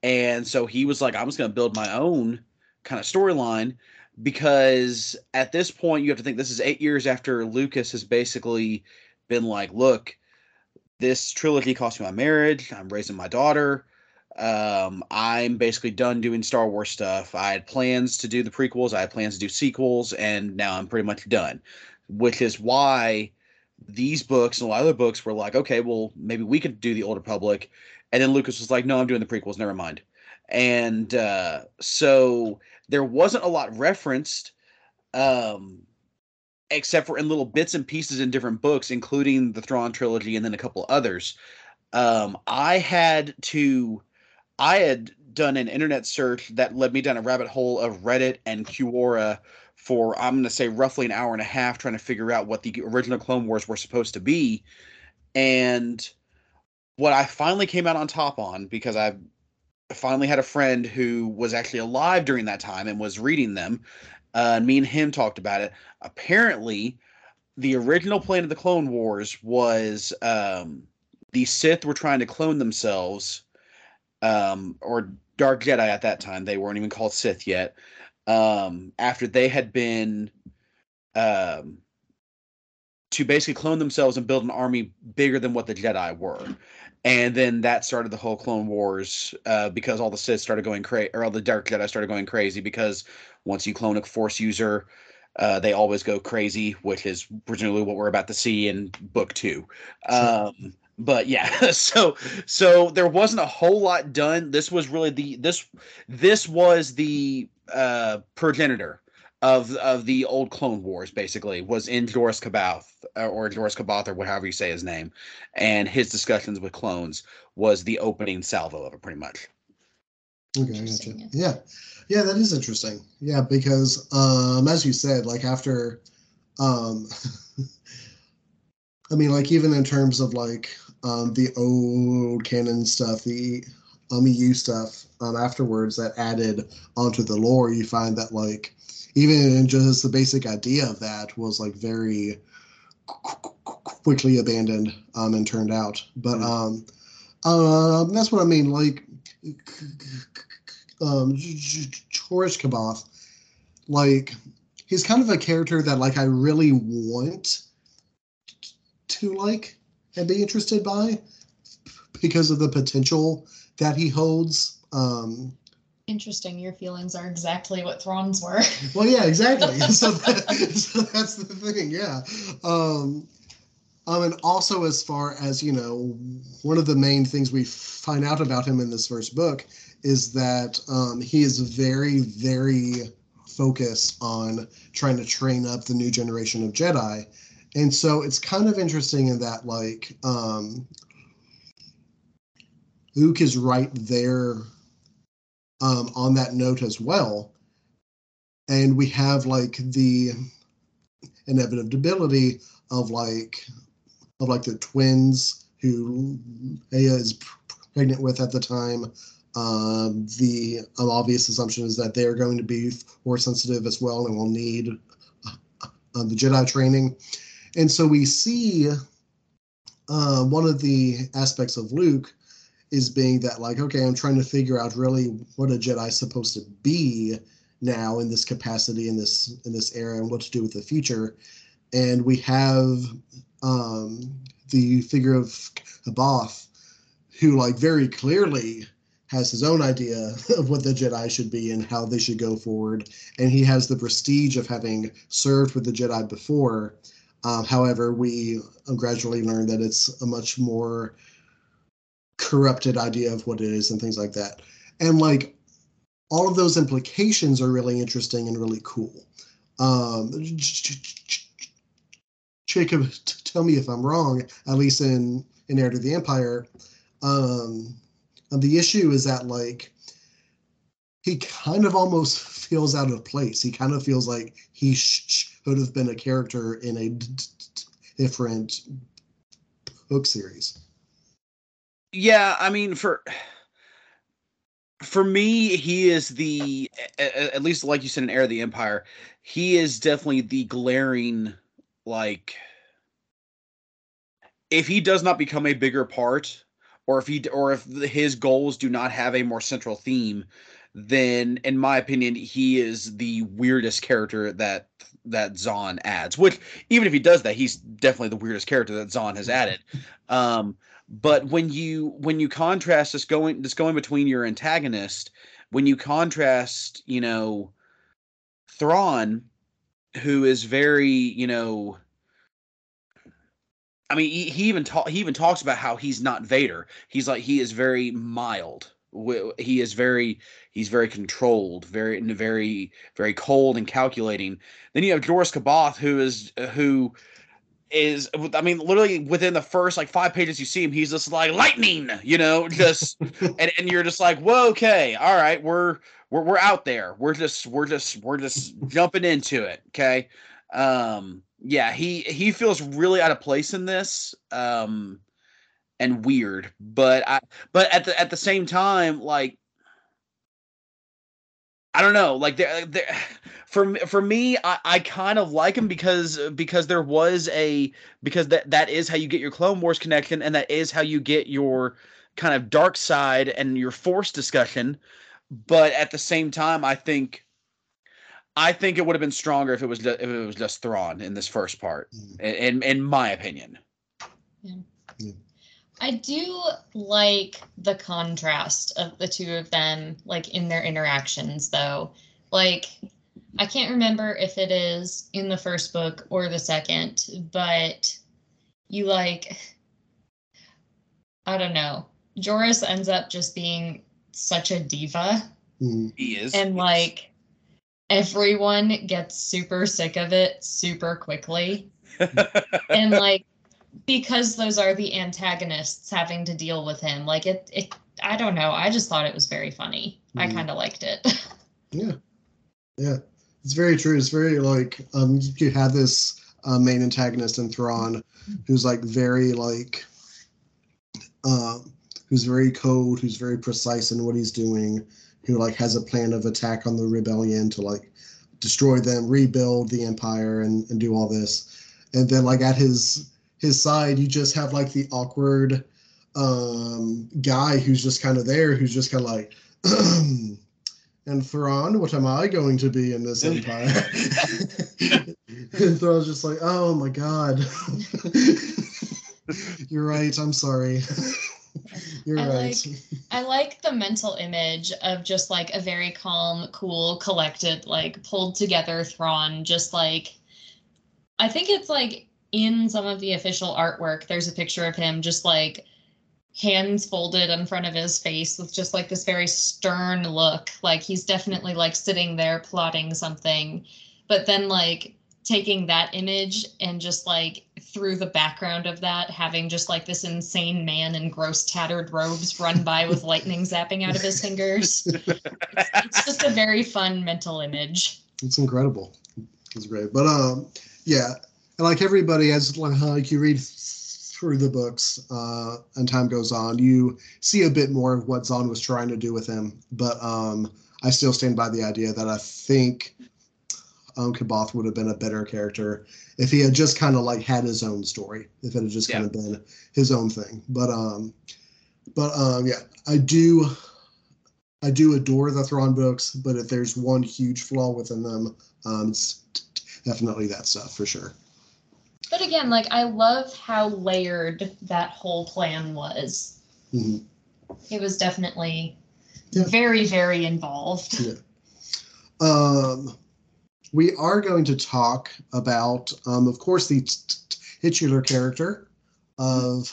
and so he was like, I'm just going to build my own kind of storyline. Because at this point, you have to think this is 8 years after Lucas has basically been like, look, this trilogy cost me my marriage. I'm raising my daughter. I'm basically done doing Star Wars stuff. I had plans to do the prequels. I had plans to do sequels. And now I'm pretty much done, which is why these books and a lot of other books were like, OK, well, maybe we could do the Old Republic. And then Lucas was like, no, I'm doing the prequels. Never mind. And so there wasn't a lot referenced, except for in little bits and pieces in different books, including the Thrawn trilogy and then a couple others. I had done an internet search that led me down a rabbit hole of Reddit and Quora for, I'm going to say, roughly an hour and a half trying to figure out what the original Clone Wars were supposed to be. And what I finally came out on top on, because I've finally had a friend who was actually alive during that time and was reading them and me and him talked about it. Apparently, the original plan of the Clone Wars was the Sith were trying to clone themselves, or Dark Jedi at that time. They weren't even called Sith yet. After they had been to basically clone themselves and build an army bigger than what the Jedi were. And then that started the whole Clone Wars because all the Sith started going crazy, or all the Dark Jedi started going crazy, because once you clone a Force user, they always go crazy, which is presumably what we're about to see in Book 2. But yeah, so there wasn't a whole lot done. This was really this was the progenitor of the old Clone Wars, basically, was in Joruus C'baoth, or Joruus C'baoth, or however you say his name, and his discussions with clones was the opening salvo of it, pretty much. Okay, I gotcha. Yeah, that is interesting. Yeah, because as you said, like after, I mean, like even in terms of like the old canon stuff, the EU stuff afterwards that added onto the lore, you find that like even just the basic idea of that was like very quickly abandoned and turned out. But that's what I mean. Like Joruus C'baoth, like he's kind of a character that like I really want to like and be interested by because of the potential that he holds. Interesting. Your feelings are exactly what Thrawn's were. Well, yeah, exactly. So that's the thing. Yeah. And also, as far as, you know, one of the main things we find out about him in this first book is that he is very, very focused on trying to train up the new generation of Jedi. And so it's kind of interesting in that, like, Luke is right there on that note as well. And we have, like, the inevitability of the twins who Leia is pregnant with at the time. The obvious assumption is that they're going to be Force sensitive as well and will need the Jedi training. And so we see one of the aspects of Luke is being that, like, okay, I'm trying to figure out really what a Jedi is supposed to be now in this capacity, in this era, and what to do with the future. And we have the figure of C'baoth, who, like, very clearly has his own idea of what the Jedi should be and how they should go forward. And he has the prestige of having served with the Jedi before. However, we gradually learn that it's a much more corrupted idea of what it is and things like that. And, like, all of those implications are really interesting and really cool. Jacob, tell me if I'm wrong, at least in Heir to the Empire. The issue is that, like, he kind of almost feels out of place. He kind of feels like he should have been a character in a different book series. Yeah, I mean, for me, he is the, at least like you said in Heir of the Empire, he is definitely the glaring, like, if he does not become a bigger part, or if his goals do not have a more central theme, then in my opinion, he is the weirdest character that Zahn adds. Which, even if he does that, he's definitely the weirdest character that Zahn has added. But when you contrast this going between your antagonist, when you contrast, you know, Thrawn, who is very, you know, I mean, he even talks about how he's not Vader. He's like, he is very mild. He is he's very controlled, very, very cold and calculating. Then you have Joruus C'baoth, who is, I mean, literally within the first, like, 5 pages you see him, he's just like lightning, you know, just and you're just like, whoa, okay, all right, we're out there. We're just jumping into it. Okay. Yeah, he feels really out of place in this, and weird, but at the same time, like, I don't know. Like, for me, I kind of like him because there was a because that is how you get your Clone Wars connection, and that is how you get your kind of dark side and your Force discussion. But at the same time, I think it would have been stronger if it was just Thrawn in this first part, in my opinion. Yeah. Yeah. I do like the contrast of the two of them, like, in their interactions, though. Like, I can't remember if it is in the first book or the second, but you, like, I don't know. Joruus ends up just being such a diva. He is. And, like, everyone gets super sick of it super quickly. And, like, because those are the antagonists having to deal with him. Like, it I don't know. I just thought it was very funny. Mm. I kind of liked it. Yeah. Yeah. It's very true. It's very, like, you have this main antagonist in Thrawn who's, like, very, like, who's very cold, who's very precise in what he's doing, who, like, has a plan of attack on the rebellion to, like, destroy them, rebuild the Empire, and do all this. And then, like, at his side, you just have, like, the awkward guy who's just kind of there, who's just kind of like, and Thrawn, what am I going to be in this empire? And Thrawn's just like, oh my God. You're right, I'm sorry. You're right. I like the mental image of just, like, a very calm, cool, collected, like, pulled together Thrawn, just, like, I think it's, like, in some of the official artwork, there's a picture of him just, like, hands folded in front of his face with just, like, this very stern look. Like, he's definitely, like, sitting there plotting something. But then, like, taking that image and just, like, through the background of that, having just, like, this insane man in gross tattered robes run by with lightning zapping out of his fingers. It's just a very fun mental image. It's incredible. It's great. But, yeah. And like everybody, as like you read through the books and time goes on, you see a bit more of what Zahn was trying to do with him. But I still stand by the idea that I think C'baoth would have been a better character if he had just kind of like had his own story, if it had just kind of been his own thing. But yeah, I do adore the Thrawn books, but if there's one huge flaw within them, it's definitely that stuff for sure. But again, like, I love how layered that whole plan was. Mm-hmm. It was definitely very, very involved. Yeah. We are going to talk about, of course, the titular character of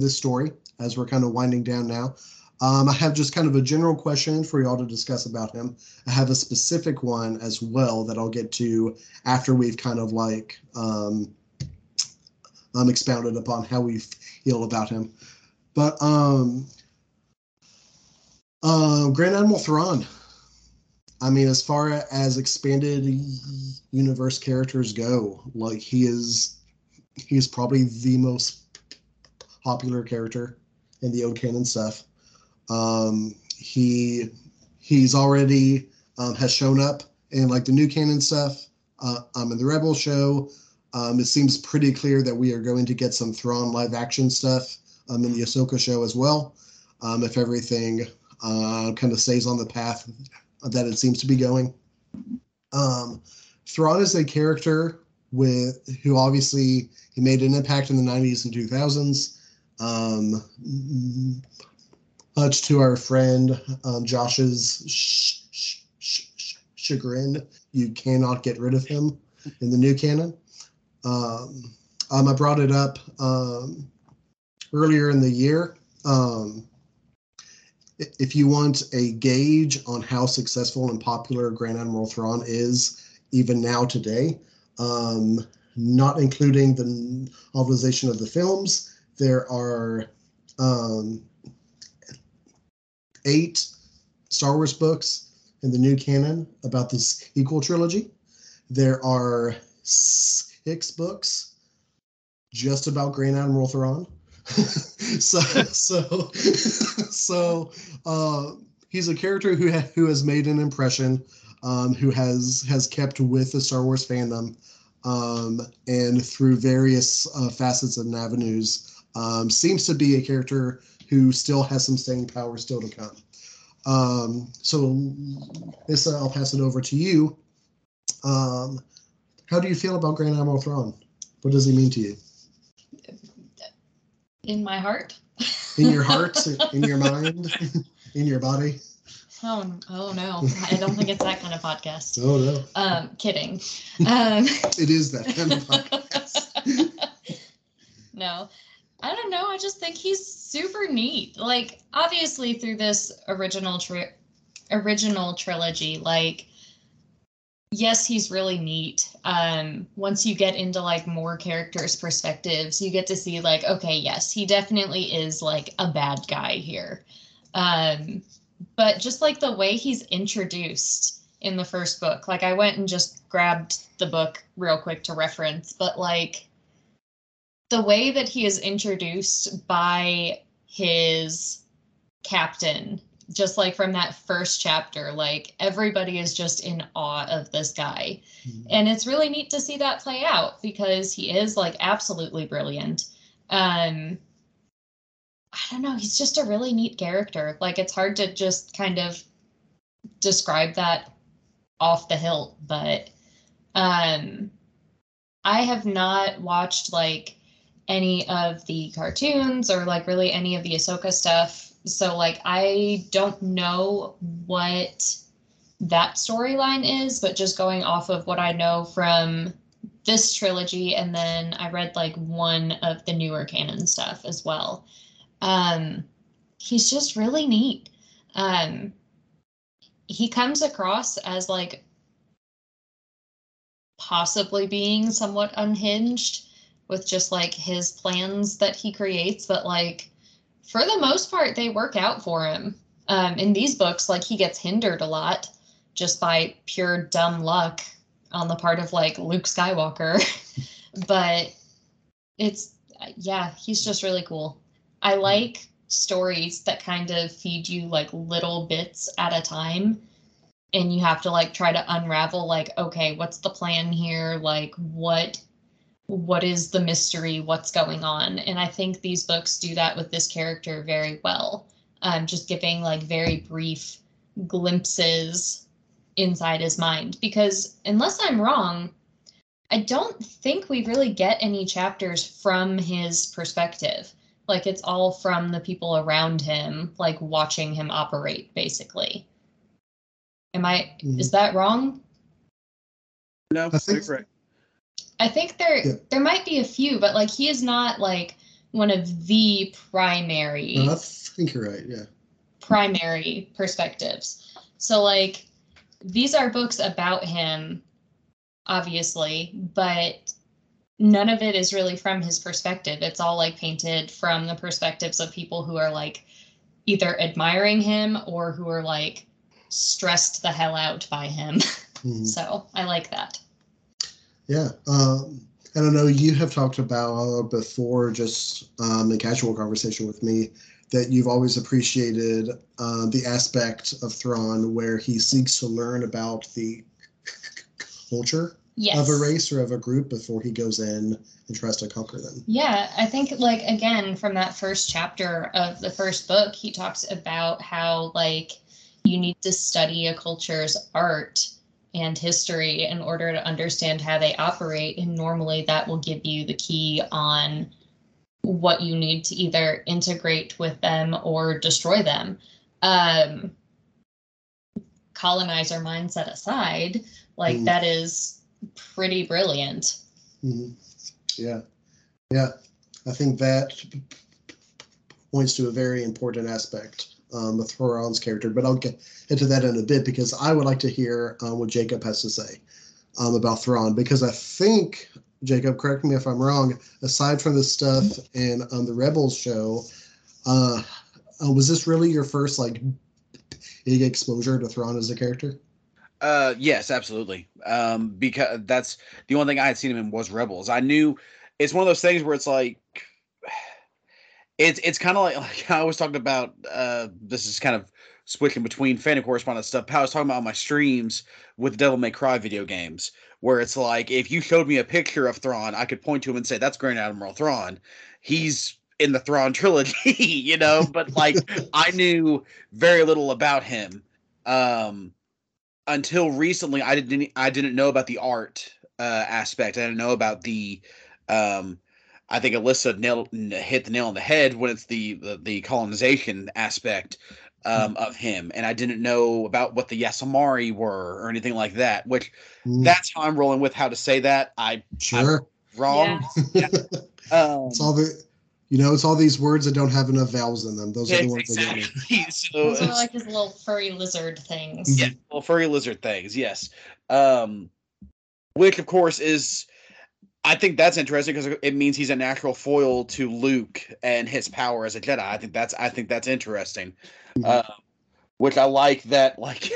this story as we're kind of winding down now. I have just kind of a general question for y'all to discuss about him. I have a specific one as well that I'll get to after we've kind of like... expounded upon how we feel about him. But Grand Admiral Thrawn, I mean, as far as expanded universe characters go, like, he's probably the most popular character in the old canon stuff. He's already has shown up in, like, the new canon stuff. In the Rebel show. It seems pretty clear that we are going to get some Thrawn live-action stuff in the Ahsoka show as well, if everything kind of stays on the path that it seems to be going. Thrawn is a character who obviously he made an impact in the 90s and 2000s, much to our friend Josh's chagrin. You cannot get rid of him in the new canon. I brought it up earlier in the year. If you want a gauge on how successful and popular Grand Admiral Thrawn is, even now today, not including the novelization of the films, there are 8 Star Wars books in the new canon about this sequel trilogy. There are 6 books just about Grand Admiral Thrawn. so he's a character who has made an impression, who has kept with the Star Wars fandom, and through various facets and avenues, seems to be a character who still has some staying power still to come. So, Issa, I'll pass it over to you. How do you feel about Grand Admiral Thrawn? What does he mean to you? In my heart. In your heart? In your mind? In your body? Oh no. I don't think it's that kind of podcast. Oh, no. Kidding. It is that kind of podcast. No. I don't know. I just think he's super neat. Like, obviously, through this original trilogy, like, yes, he's really neat. Once you get into like more characters' perspectives, you get to see like, okay, yes, he definitely is like a bad guy here. But just like the way he's introduced in the first book, like I went and just grabbed the book real quick to reference, but like the way that he is introduced by his captain, just like from that first chapter, like everybody is just in awe of this guy. Mm-hmm. And it's really neat to see that play out because he is like absolutely brilliant. I don't know. He's just a really neat character. Like it's hard to just kind of describe that off the hilt, but I have not watched like any of the cartoons or like really any of the Ahsoka stuff. So, like, I don't know what that storyline is, but just going off of what I know from this trilogy, and then I read, like, one of the newer canon stuff as well. He's just really neat. He comes across as, like, possibly being somewhat unhinged with just, like, his plans that he creates, but, like, for the most part, they work out for him. In these books, like, he gets hindered a lot just by pure dumb luck on the part of, like, Luke Skywalker. But it's, yeah, he's just really cool. I like stories that kind of feed you, like, little bits at a time. And you have to, like, try to unravel, like, okay, what's the plan here? Like, what is the mystery? What's going on? And I think these books do that with this character very well. Just giving like very brief glimpses inside his mind, because unless I'm wrong, I don't think we really get any chapters from his perspective. Like it's all from the people around him, like watching him operate basically. Is that wrong? No, I think right. I think there might be a few, but like he is not like one of the primary. No, I think you're right. Yeah. Primary perspectives. So like these are books about him, obviously, but none of it is really from his perspective. It's all like painted from the perspectives of people who are like either admiring him or who are like stressed the hell out by him. Mm-hmm. So I like that. Yeah, and I know you have talked about before, just in casual conversation with me, that you've always appreciated the aspect of Thrawn where he seeks to learn about the culture of a race or of a group before he goes in and tries to conquer them. Yeah, I think, like, again, from that first chapter of the first book, he talks about how, like, you need to study a culture's art and history in order to understand how they operate. And normally that will give you the key on what you need to either integrate with them or destroy them. Colonizer mindset aside, like that is pretty brilliant. Mm-hmm. Yeah. Yeah. I think that points to a very important aspect with Thrawn's character, but I'll get into that in a bit because I would like to hear what Jacob has to say about Thrawn, because I think, Jacob, correct me if I'm wrong, aside from the stuff in the Rebels show, was this really your first like big exposure to Thrawn as a character? Yes, absolutely. Because that's the only thing I had seen him in was Rebels. I knew it's one of those things where it's like, it's kind of like I was talking about. This is kind of switching between fan and correspondent stuff. I was talking about on my streams with the Devil May Cry video games, where it's like, if you showed me a picture of Thrawn, I could point to him and say, that's Grand Admiral Thrawn. He's in the Thrawn trilogy, you know? But, like, I knew very little about him. Until recently, I didn't know about the art aspect. I didn't know about the... I think Alyssa hit the nail on the head when it's the colonization aspect of him. And I didn't know about what the Ysalamiri were or anything like that, which that's how I'm rolling with how to say that. I'm wrong. Yeah. Yeah. It's all the... You know, it's all these words that don't have enough vowels in them. Those are the ones that don't. So those are like his little furry lizard things. Yeah, little furry lizard things, yes. Which, of course, is... I think that's interesting because it means he's a natural foil to Luke and his power as a Jedi. I think that's interesting. Which I like that, like...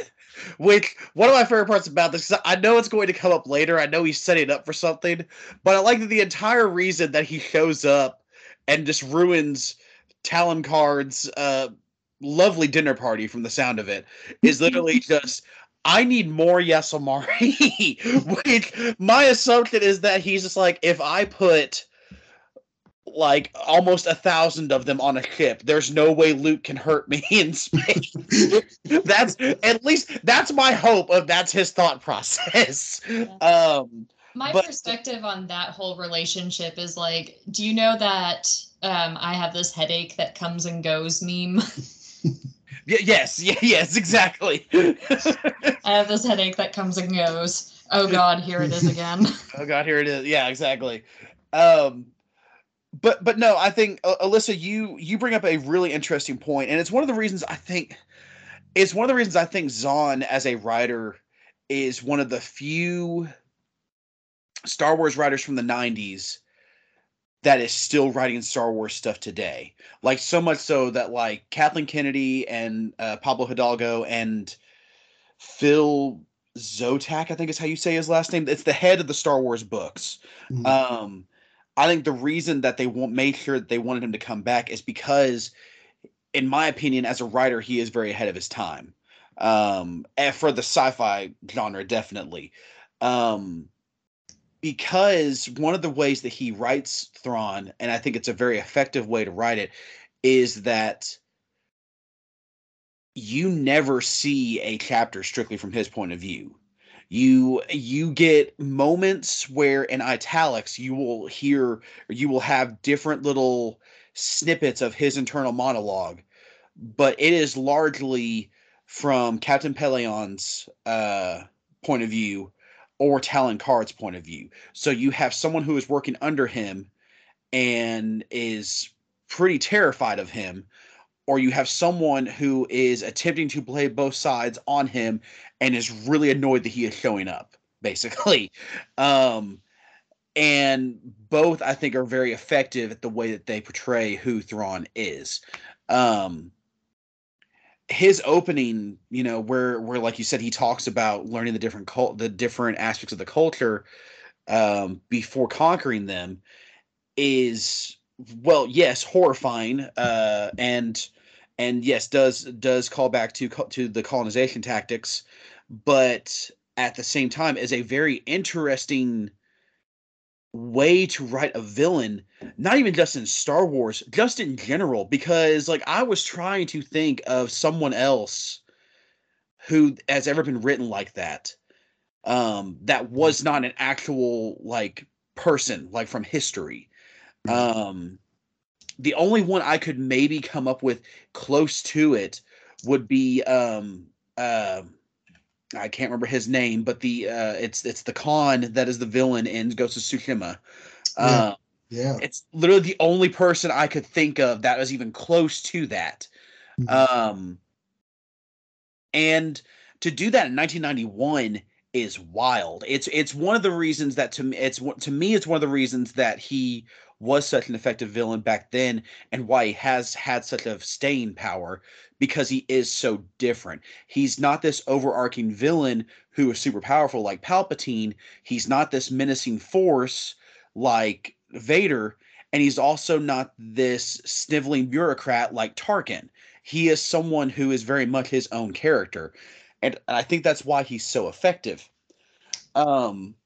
Which, one of my favorite parts about this, I know it's going to come up later. I know he's setting up for something. But I like that the entire reason that he shows up and just ruins Talon Card's lovely dinner party, from the sound of it, is literally just, I need more Ysalamiri. Which, my assumption is that he's just like, if I put, like, almost 1,000 of them on a ship, there's no way Luke can hurt me in space. That's my hope of that's his thought process. Yeah. My perspective on that whole relationship is like, do you know that I have this headache that comes and goes meme? Yes, exactly. I have this headache that comes and goes. Oh, God, here it is again. Oh, God, here it is. Yeah, exactly. But no, I think, Alyssa, you bring up a really interesting point, and it's one of the reasons I think Zahn as a writer is one of the few Star Wars writers from the 90s that is still writing Star Wars stuff today. Like, so much so that, like, Kathleen Kennedy and Pablo Hidalgo and Phil Zotac, I think is how you say his last name. It's the head of the Star Wars books. Mm-hmm. I think the reason that they made sure that they wanted him to come back is because, in my opinion, as a writer, he is very ahead of his time. And for the sci-fi genre, definitely. Because one of the ways that he writes Thrawn, and I think it's a very effective way to write it, is that you never see a chapter strictly from his point of view. You get moments where in italics you will have different little snippets of his internal monologue, but it is largely from Captain Peleon's point of view, or Talon Card's point of view. So you have someone who is working under him and is pretty terrified of him, or you have someone who is attempting to play both sides on him and is really annoyed that he is showing up, basically. And both, I think, are very effective at the way that they portray who Thrawn is. His opening, you know, where like you said, he talks about learning the different aspects of the culture before conquering them, is, well, yes, horrifying, and yes, does call back to the colonization tactics, but at the same time is a very interesting way to write a villain, not even just in Star Wars, just in general, because, like, I was trying to think of someone else who has ever been written like that, that was not an actual, like, person, like, from history. The only one I could maybe come up with close to it would be I can't remember his name, but the it's the Khan that is the villain in Ghost of Tsushima. Yeah, it's literally the only person I could think of that was even close to that. And to do that in 1991 is wild. It's one of the reasons that to me it's one of the reasons that he was such an effective villain back then, and why he has had such a staying power, because he is so different. He's not this overarching villain who is super powerful like Palpatine. He's not this menacing force like Vader, and he's also not this sniveling bureaucrat like Tarkin. He is someone who is very much his own character. And I think that's why he's so effective. Even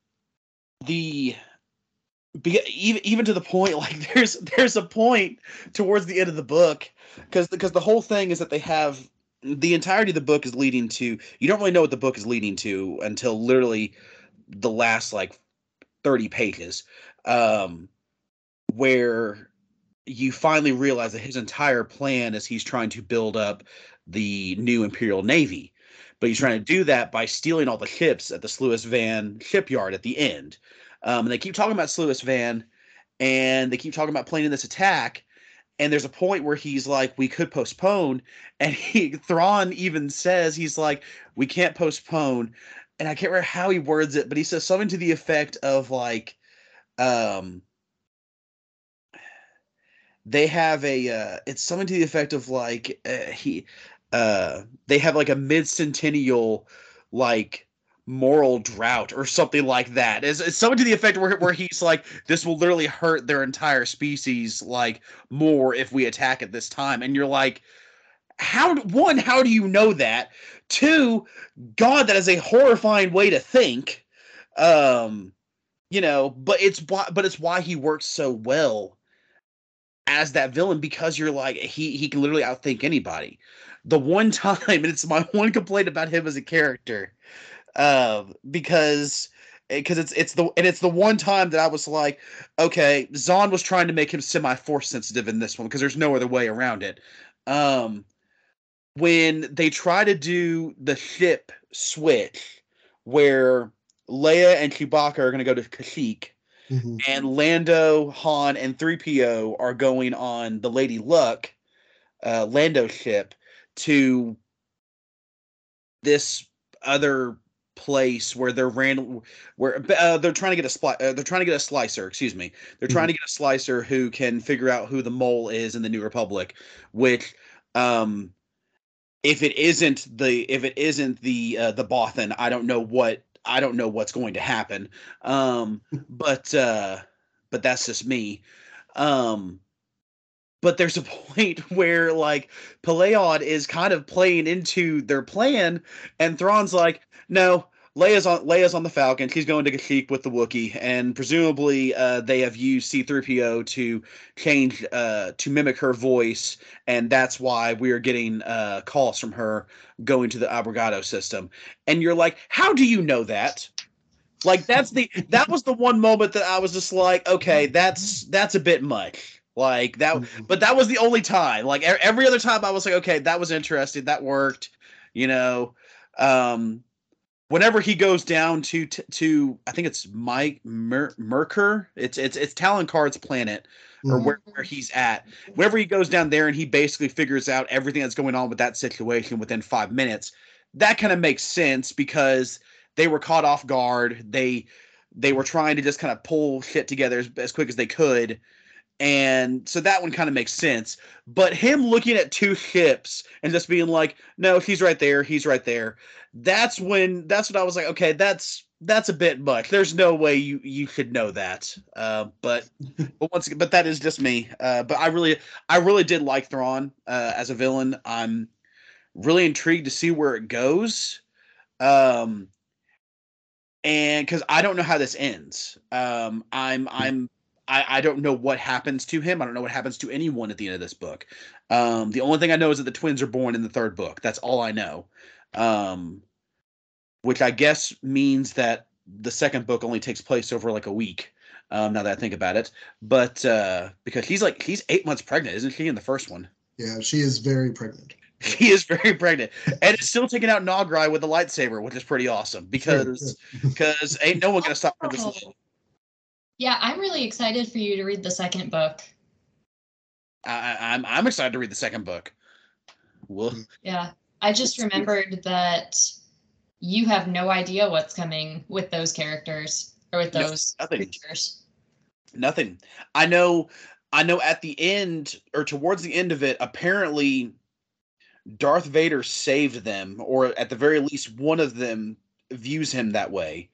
to the point, like there's a point towards the end of the book, because the whole thing is that they have the entirety of the book is leading to, you don't really know what the book is leading to until literally the last like 30 pages, where you finally realize that his entire plan is he's trying to build up the new Imperial Navy. But he's trying to do that by stealing all the ships at the Sluis Van shipyard at the end. And they keep talking about Sluis Van, and they keep talking about planning this attack. And there's a point where he's like, we could postpone. And Thrawn even says, he's like, we can't postpone. And I can't remember how he words it, but he says something to the effect of like, they have a, it's something to the effect of like, they have like a mid-centennial like moral drought or something like that. It's something to the effect where he's like, this will literally hurt their entire species like more if we attack at this time. And you're like, how do you know that? Two, God, that is a horrifying way to think. But it's why he works so well as that villain, because you're like, he can literally outthink anybody. The one time, and it's my one complaint about him as a character, because it's the one time that I was like, okay, Zahn was trying to make him semi-force sensitive in this one because there's no other way around it. When they try to do the ship switch, where Leia and Chewbacca are going to go to Kashyyyk, mm-hmm. and Lando, Han, and 3PO are going on the Lady Luck, Lando ship, to this other place where they're random, where they're trying to get a slicer. Excuse me, they're trying to get a slicer who can figure out who the mole is in the New Republic. Which, if it isn't the Bothan, I don't know what's going to happen. But that's just me. But there's a point where, like, Pelaeon is kind of playing into their plan, and Thrawn's like, no, Leia's on the Falcon. She's going to Kashyyyk with the Wookiee, and presumably they have used C-3PO to change to mimic her voice, and that's why we are getting calls from her going to the Abregado system. And you're like, how do you know that? Like, that was the one moment that I was just like, okay, that's a bit much. Like that, but that was the only time. Like every other time I was like, okay, that was interesting. That worked, you know. Whenever he goes down to I think it's Merkur. It's Talon Card's planet, or where he's at. Whenever he goes down there and he basically figures out everything that's going on with that situation within 5 minutes, that kind of makes sense because they were caught off guard. They were trying to just kind of pull shit together as quick as they could. And so that one kind of makes sense. But him looking at two ships and just being like, no, he's right there. That's when I was like, okay, that's a bit much. There's no way you could know that. But that is just me. But I really did like Thrawn as a villain. I'm really intrigued to see where it goes. And because I don't know how this ends. I don't know what happens to him. I don't know what happens to anyone at the end of this book. The only thing I know is that the twins are born in the third book. That's all I know. Which I guess means that the second book only takes place over like a week. Now that I think about it, but because she's 8 months pregnant, isn't she, in the first one? Yeah, she is very pregnant. She is very pregnant, and it's still taking out Nograi with a lightsaber, which is pretty awesome because ain't no one gonna stop her this long. Yeah, I'm really excited for you to read the second book. I'm excited to read the second book. Well, yeah, I just remembered that you have no idea what's coming with those characters or with those creatures. Nothing. I know. At the end or towards the end of it, apparently Darth Vader saved them, or at the very least, one of them views him that way,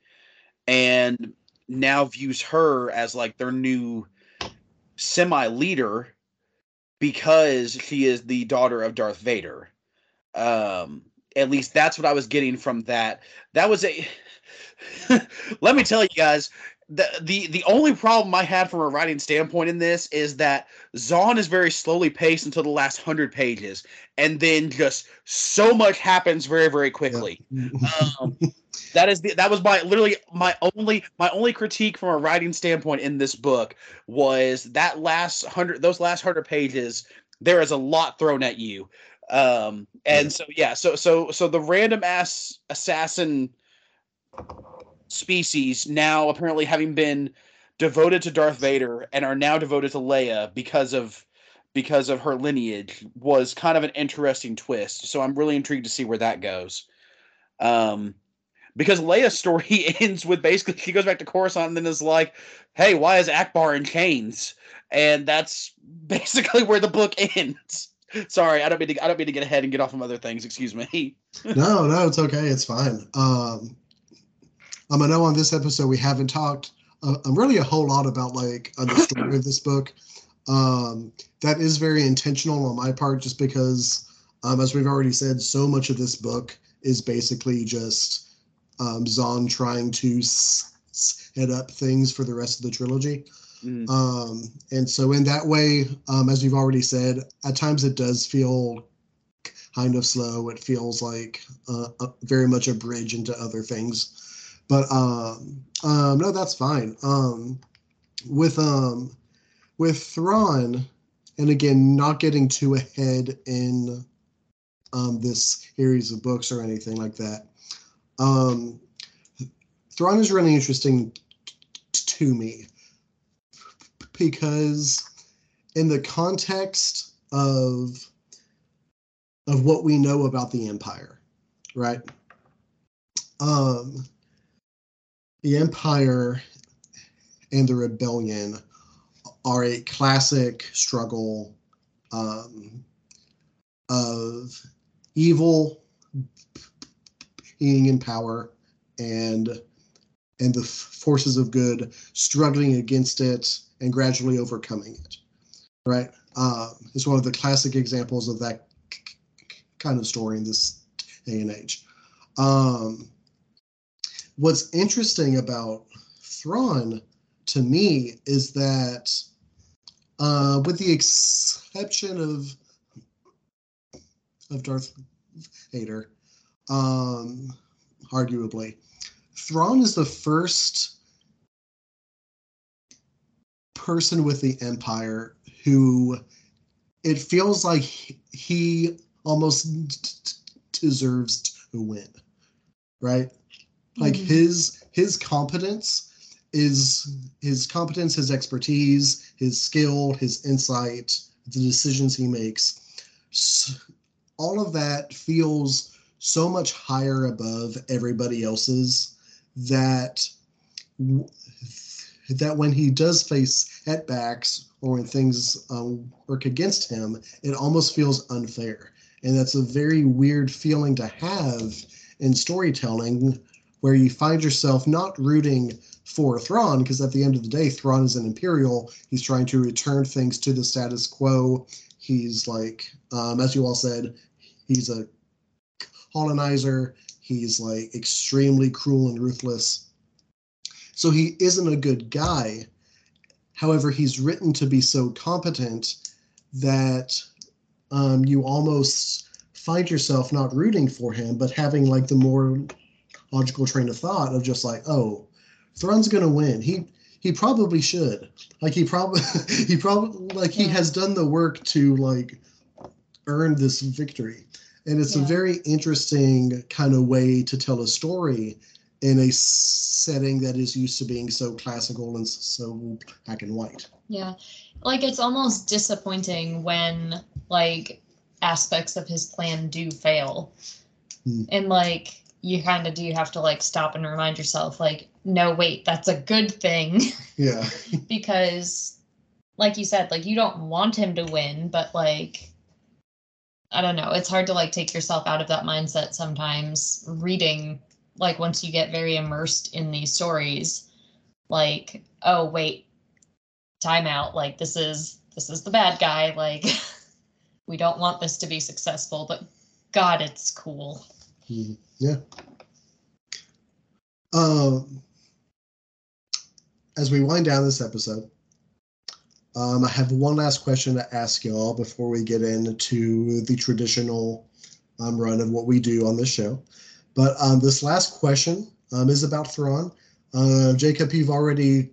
and now views her as like their new semi-leader, because she is the daughter of Darth Vader. At least that's what I was getting from that. That was a... Let me tell you guys, the only problem I had from a writing standpoint in this is that Zahn is very slowly paced until the last 100 pages, and then just so much happens very, very quickly. Yeah. That was my only critique from a writing standpoint in this book was that those last 100 pages. There is a lot thrown at you, so the random ass assassin species now apparently having been devoted to Darth Vader and are now devoted to Leia because of her lineage was kind of an interesting twist. So I'm really intrigued to see where that goes. Because Leia's story ends with basically she goes back to Coruscant and then is like, hey, why is Akbar in chains? And that's basically where the book ends. Sorry, I don't mean to get ahead and get off of other things. Excuse me. No, it's okay. It's fine. I know on this episode we haven't talked really a whole lot about like the story of this book. That is very intentional on my part just because, as we've already said, so much of this book is basically just... Zahn trying to head up things for the rest of the trilogy. Mm. And so in that way, as we've already said, at times it does feel kind of slow. It feels like very much a bridge into other things. But no, that's fine. With Thrawn, and again, not getting too ahead in this series of books or anything like that, Thrawn is really interesting to me because in the context of what we know about the Empire, right? The Empire and the Rebellion are a classic struggle of evil being in power and the forces of good struggling against it and gradually overcoming it, right? It's one of the classic examples of that kind of story in this day and age. What's interesting about Thrawn to me is that with the exception of Darth Vader, arguably, Thrawn is the first person with the Empire who it feels like he almost deserves to win, right? Mm-hmm. Like his competence is his competence, his expertise, his skill, his insight, the decisions he makes, all of that feels so much higher above everybody else's that when he does face setbacks or when things work against him, it almost feels unfair. And that's a very weird feeling to have in storytelling where you find yourself not rooting for Thrawn, because at the end of the day, Thrawn is an Imperial. He's trying to return things to the status quo. He's like, as you all said, he's a colonizer. He's like extremely cruel and ruthless. So he isn't a good guy. However, he's written to be so competent that you almost find yourself not rooting for him, but having like the more logical train of thought of just like, oh, Thrawn's gonna win. He probably should. Like he has done the work to like earn this victory. And it's a very interesting kind of way to tell a story in a setting that is used to being so classical and so black and white. Yeah. Like, it's almost disappointing when, like, aspects of his plan do fail. Hmm. And, like, you kind of do have to, like, stop and remind yourself, like, no, wait, that's a good thing. Yeah. Because, like you said, like, you don't want him to win, but, like... I don't know. It's hard to like take yourself out of that mindset sometimes reading, like once you get very immersed in these stories, like, oh, wait, time out. Like this is the bad guy, like, we don't want this to be successful, but God, it's cool. Yeah. As we wind down this episode, I have one last question to ask y'all before we get into the traditional run of what we do on this show. But this last question is about Thrawn. Jacob, you've already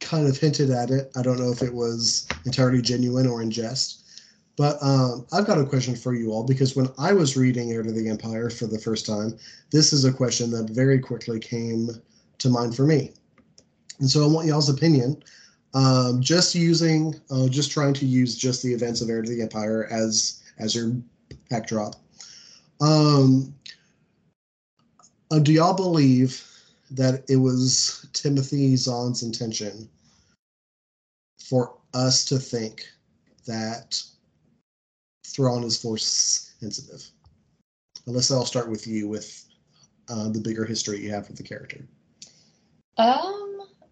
kind of hinted at it. I don't know if it was entirely genuine or in jest. But I've got a question for you all, because when I was reading Heir to the Empire for the first time, this is a question that very quickly came to mind for me. And so I want y'all's opinion. Just trying to use the events of Heir to the Empire as your backdrop. Do y'all believe that it was Timothy Zahn's intention for us to think that Thrawn is force sensitive? Alyssa, I'll start with you with the bigger history you have with the character.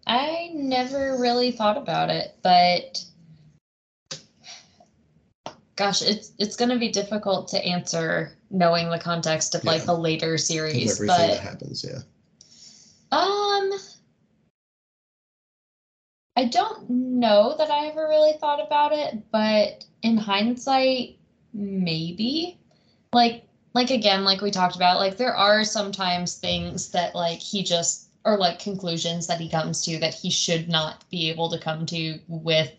I never really thought about it, but gosh, it's going to be difficult to answer knowing the context of like a later series. Everything that happens, yeah. I don't know that I ever really thought about it, but in hindsight, maybe. Like again, like we talked about, like there are sometimes things that like he just, or like conclusions that he comes to that he should not be able to come to with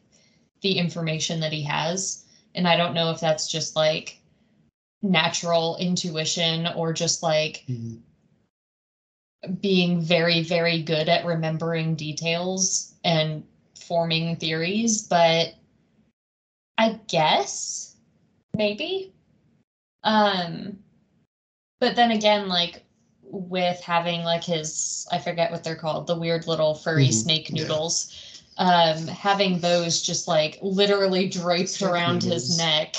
the information that he has. And I don't know if that's just like natural intuition or just like being very, very good at remembering details and forming theories, but I guess maybe. But then again, like with having like his, I forget what they're called, the weird little furry snake noodles, having those just like literally draped around his neck.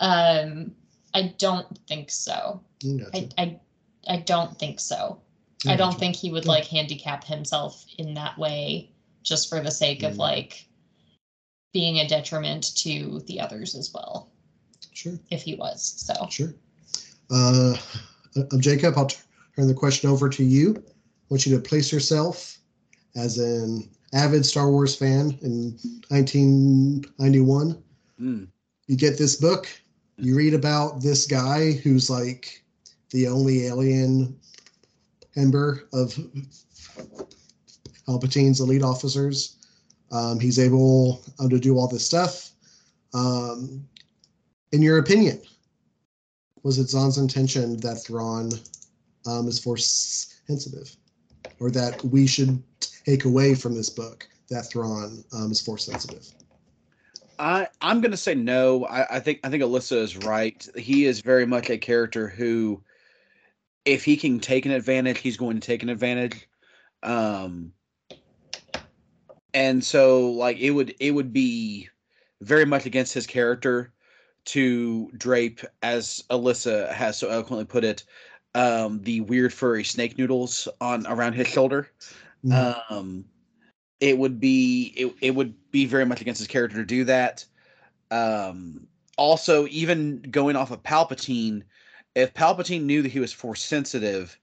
I don't think so. I don't think so. I don't think he would like handicap himself in that way just for the sake of like being a detriment to the others as well. Sure. If he was, so. Sure. Jacob, I'll turn the question over to you. I want you to place yourself as an avid Star Wars fan in 1991. You get this book, you read about this guy who's like the only alien member of Palpatine's elite officers. He's able to do all this stuff. In your opinion, was it Zahn's intention that Thrawn is force sensitive, or that we should take away from this book that Thrawn is force sensitive? I'm going to say no. I think Alyssa is right. He is very much a character who, if he can take an advantage, he's going to take an advantage. And so like it would be very much against his character to drape, as Alyssa has so eloquently put it, the weird furry snake noodles on around his shoulder. It would be very much against his character to do that. Also, even going off of Palpatine, if Palpatine knew that he was force sensitive,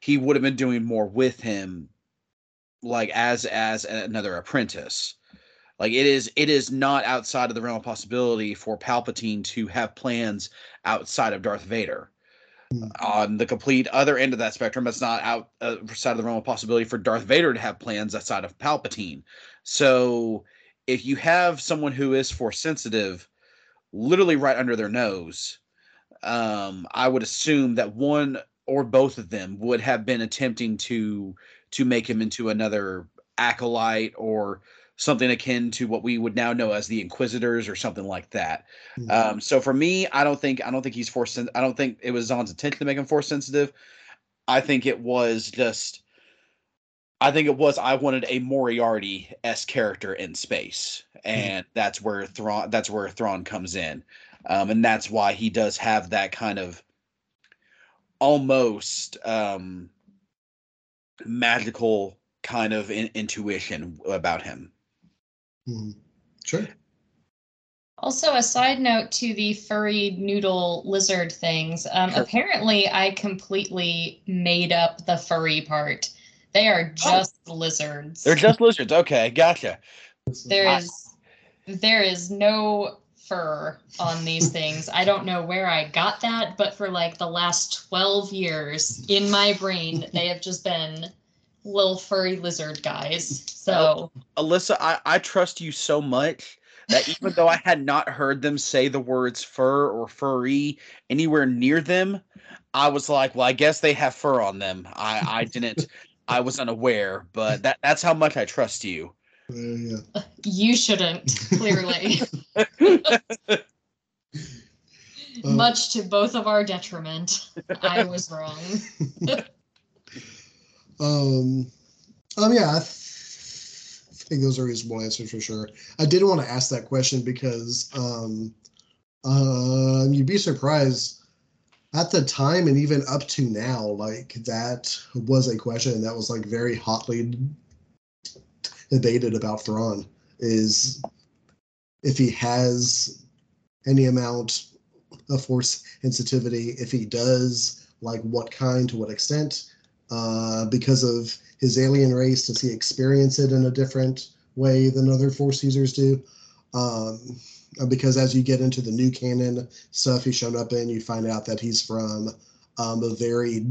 he would have been doing more with him, like as another apprentice. Like it is not outside of the realm of possibility for Palpatine to have plans outside of Darth Vader. On the complete other end of that spectrum, it's not outside of the realm of possibility for Darth Vader to have plans outside of Palpatine. So if you have someone who is force sensitive, literally right under their nose, I would assume that one or both of them would have been attempting to make him into another acolyte or something akin to what we would now know as the Inquisitors or something like that. So for me, I don't think he's force. I don't think it was Zahn's intention to make him force sensitive. I think it was I wanted a Moriarty-esque character in space, and that's where Thrawn comes in, and that's why he does have that kind of almost magical kind of intuition about him. Sure. Also, a side note to the furry noodle lizard things. Apparently, I completely made up the furry part. They are just lizards. They're just lizards. Okay, gotcha. There is no fur on these things. I don't know where I got that, but for like the last 12 years in my brain, they have just been little furry lizard guys. So, Alyssa, I trust you so much that even though I had not heard them say the words fur or furry anywhere near them, I was like, well, I guess they have fur on them. I was unaware, but that's how much I trust you. Yeah. You shouldn't, clearly. Much to both of our detriment. I was wrong. Yeah, I think those are reasonable answers for sure. I did want to ask that question because you'd be surprised at the time and even up to now, like that was a question that was like very hotly debated about Thrawn, is if he has any amount of force sensitivity, if he does, like what kind, to what extent. Because of his alien race, does he experience it in a different way than other Force users do? Because as you get into the new canon stuff he's shown up in, you find out that he's from a very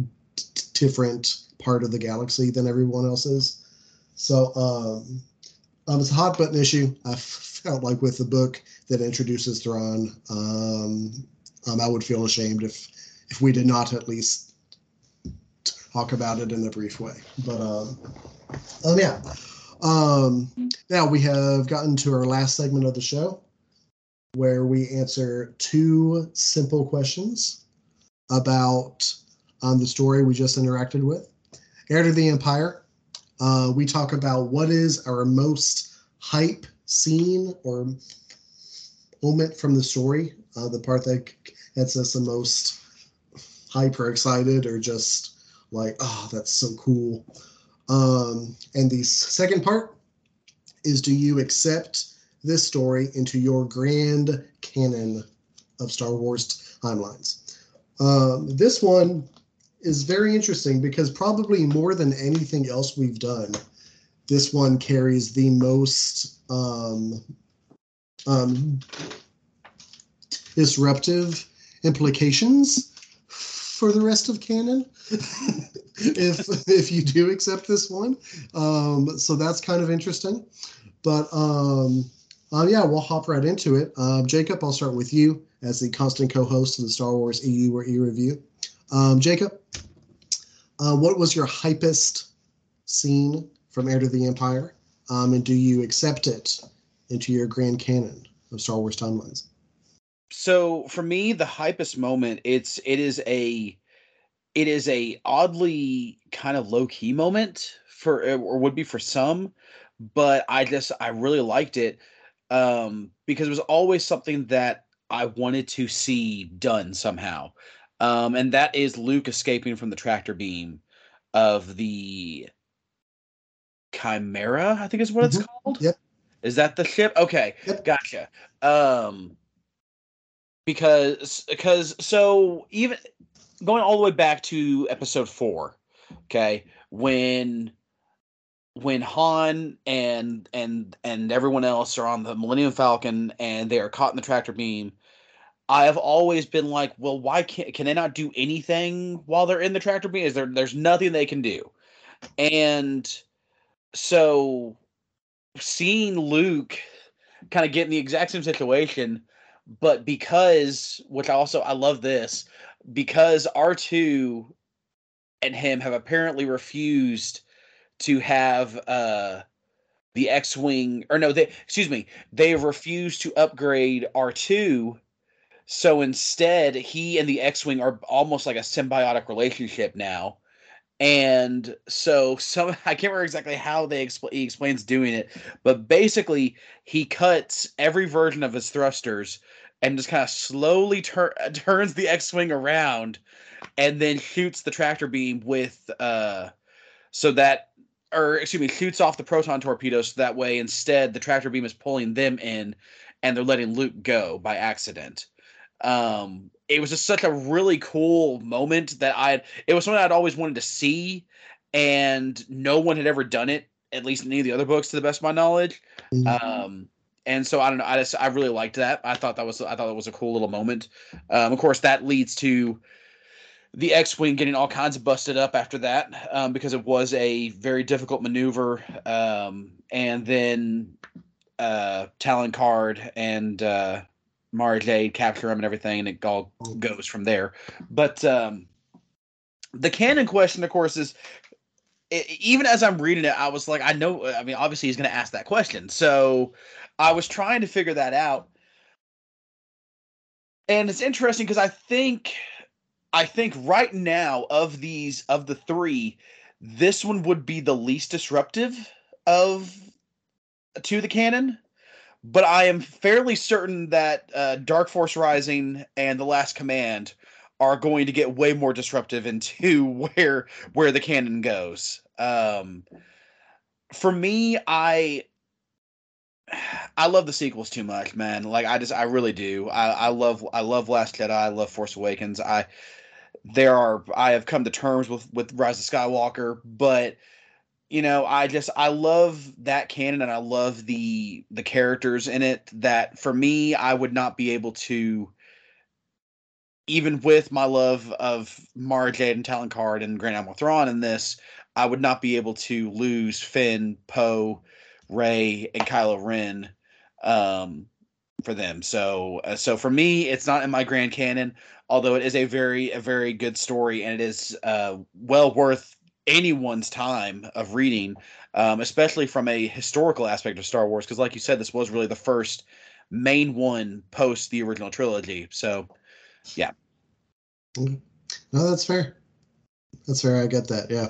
different part of the galaxy than everyone else is. So it's a hot button issue. I felt like with the book that introduces Thrawn, I would feel ashamed if we did not at least talk about it in a brief way. But yeah. Now we have gotten to our last segment of the show where we answer two simple questions about the story we just interacted with. Heir to the Empire, we talk about what is our most hype scene or moment from the story, the part that gets us the most hype or excited or just like, oh, that's so cool. And the second part is, do you accept this story into your grand canon of Star Wars timelines? This one is very interesting because probably more than anything else we've done, this one carries the most disruptive implications for the rest of canon, if you do accept this one. So that's kind of interesting. But yeah, we'll hop right into it. Jacob, I'll start with you as the constant co-host of the Star Wars EU or E-Review. Jacob, what was your hypest scene from Heir to the Empire? And do you accept it into your grand canon of Star Wars timelines? So for me, the hypest moment, it is a oddly kind of low key moment for some, but I really liked it because it was always something that I wanted to see done somehow, and that is Luke escaping from the tractor beam of the Chimera, I think is what it's called. Yep. Is that the ship? Okay, yep. Gotcha. Because so even going all the way back to episode 4, okay, when Han and everyone else are on the Millennium Falcon and they are caught in the tractor beam, I have always been like, well, why can they not do anything while they're in the tractor beam? There's nothing they can do. And so seeing Luke kind of get in the exact same situation. But I love this, because R2 and him have apparently refused to have the X-Wing, they refused to upgrade R2. So instead, he and the X-Wing are almost like a symbiotic relationship now. And so I can't remember exactly how he explains doing it, but basically he cuts every version of his thrusters and just kind of slowly turns the X-Wing around and then shoots the tractor beam shoots off the proton torpedoes. So that way, instead, the tractor beam is pulling them in and they're letting Luke go by accident. It was just such a really cool moment that it was something I'd always wanted to see, and no one had ever done it, at least in any of the other books, to the best of my knowledge. Mm-hmm. And so I don't know. I really liked that. I thought that was a cool little moment. Of course, that leads to the X-Wing getting all kinds of busted up after that, because it was a very difficult maneuver. And then Talon Card and Mara Jade capture him and everything, and it all goes from there. But the canon question, of course, is, even as I'm reading it, I was like, obviously he's going to ask that question. So I was trying to figure that out. And it's interesting because I think right now of the three, this one would be the least disruptive to the canon. But I am fairly certain that Dark Force Rising and The Last Command are going to get way more disruptive into where the canon goes. For me, I love the sequels too much, man. Like I really do. I love Last Jedi. I love Force Awakens. I have come to terms with Rise of Skywalker, but you know, I love that canon, and I love the characters in it. That for me, I would not be able to. Even with my love of Mara Jade and Talon Card and Grand Admiral Thrawn in this, I would not be able to lose Finn, Poe, Rey, and Kylo Ren for them. So for me, it's not in my grand canon, although it is a very good story, and it is well worth anyone's time of reading, especially from a historical aspect of Star Wars, because like you said, this was really the first main one post the original trilogy. So... yeah. No, that's fair. That's fair. I get that. Yeah.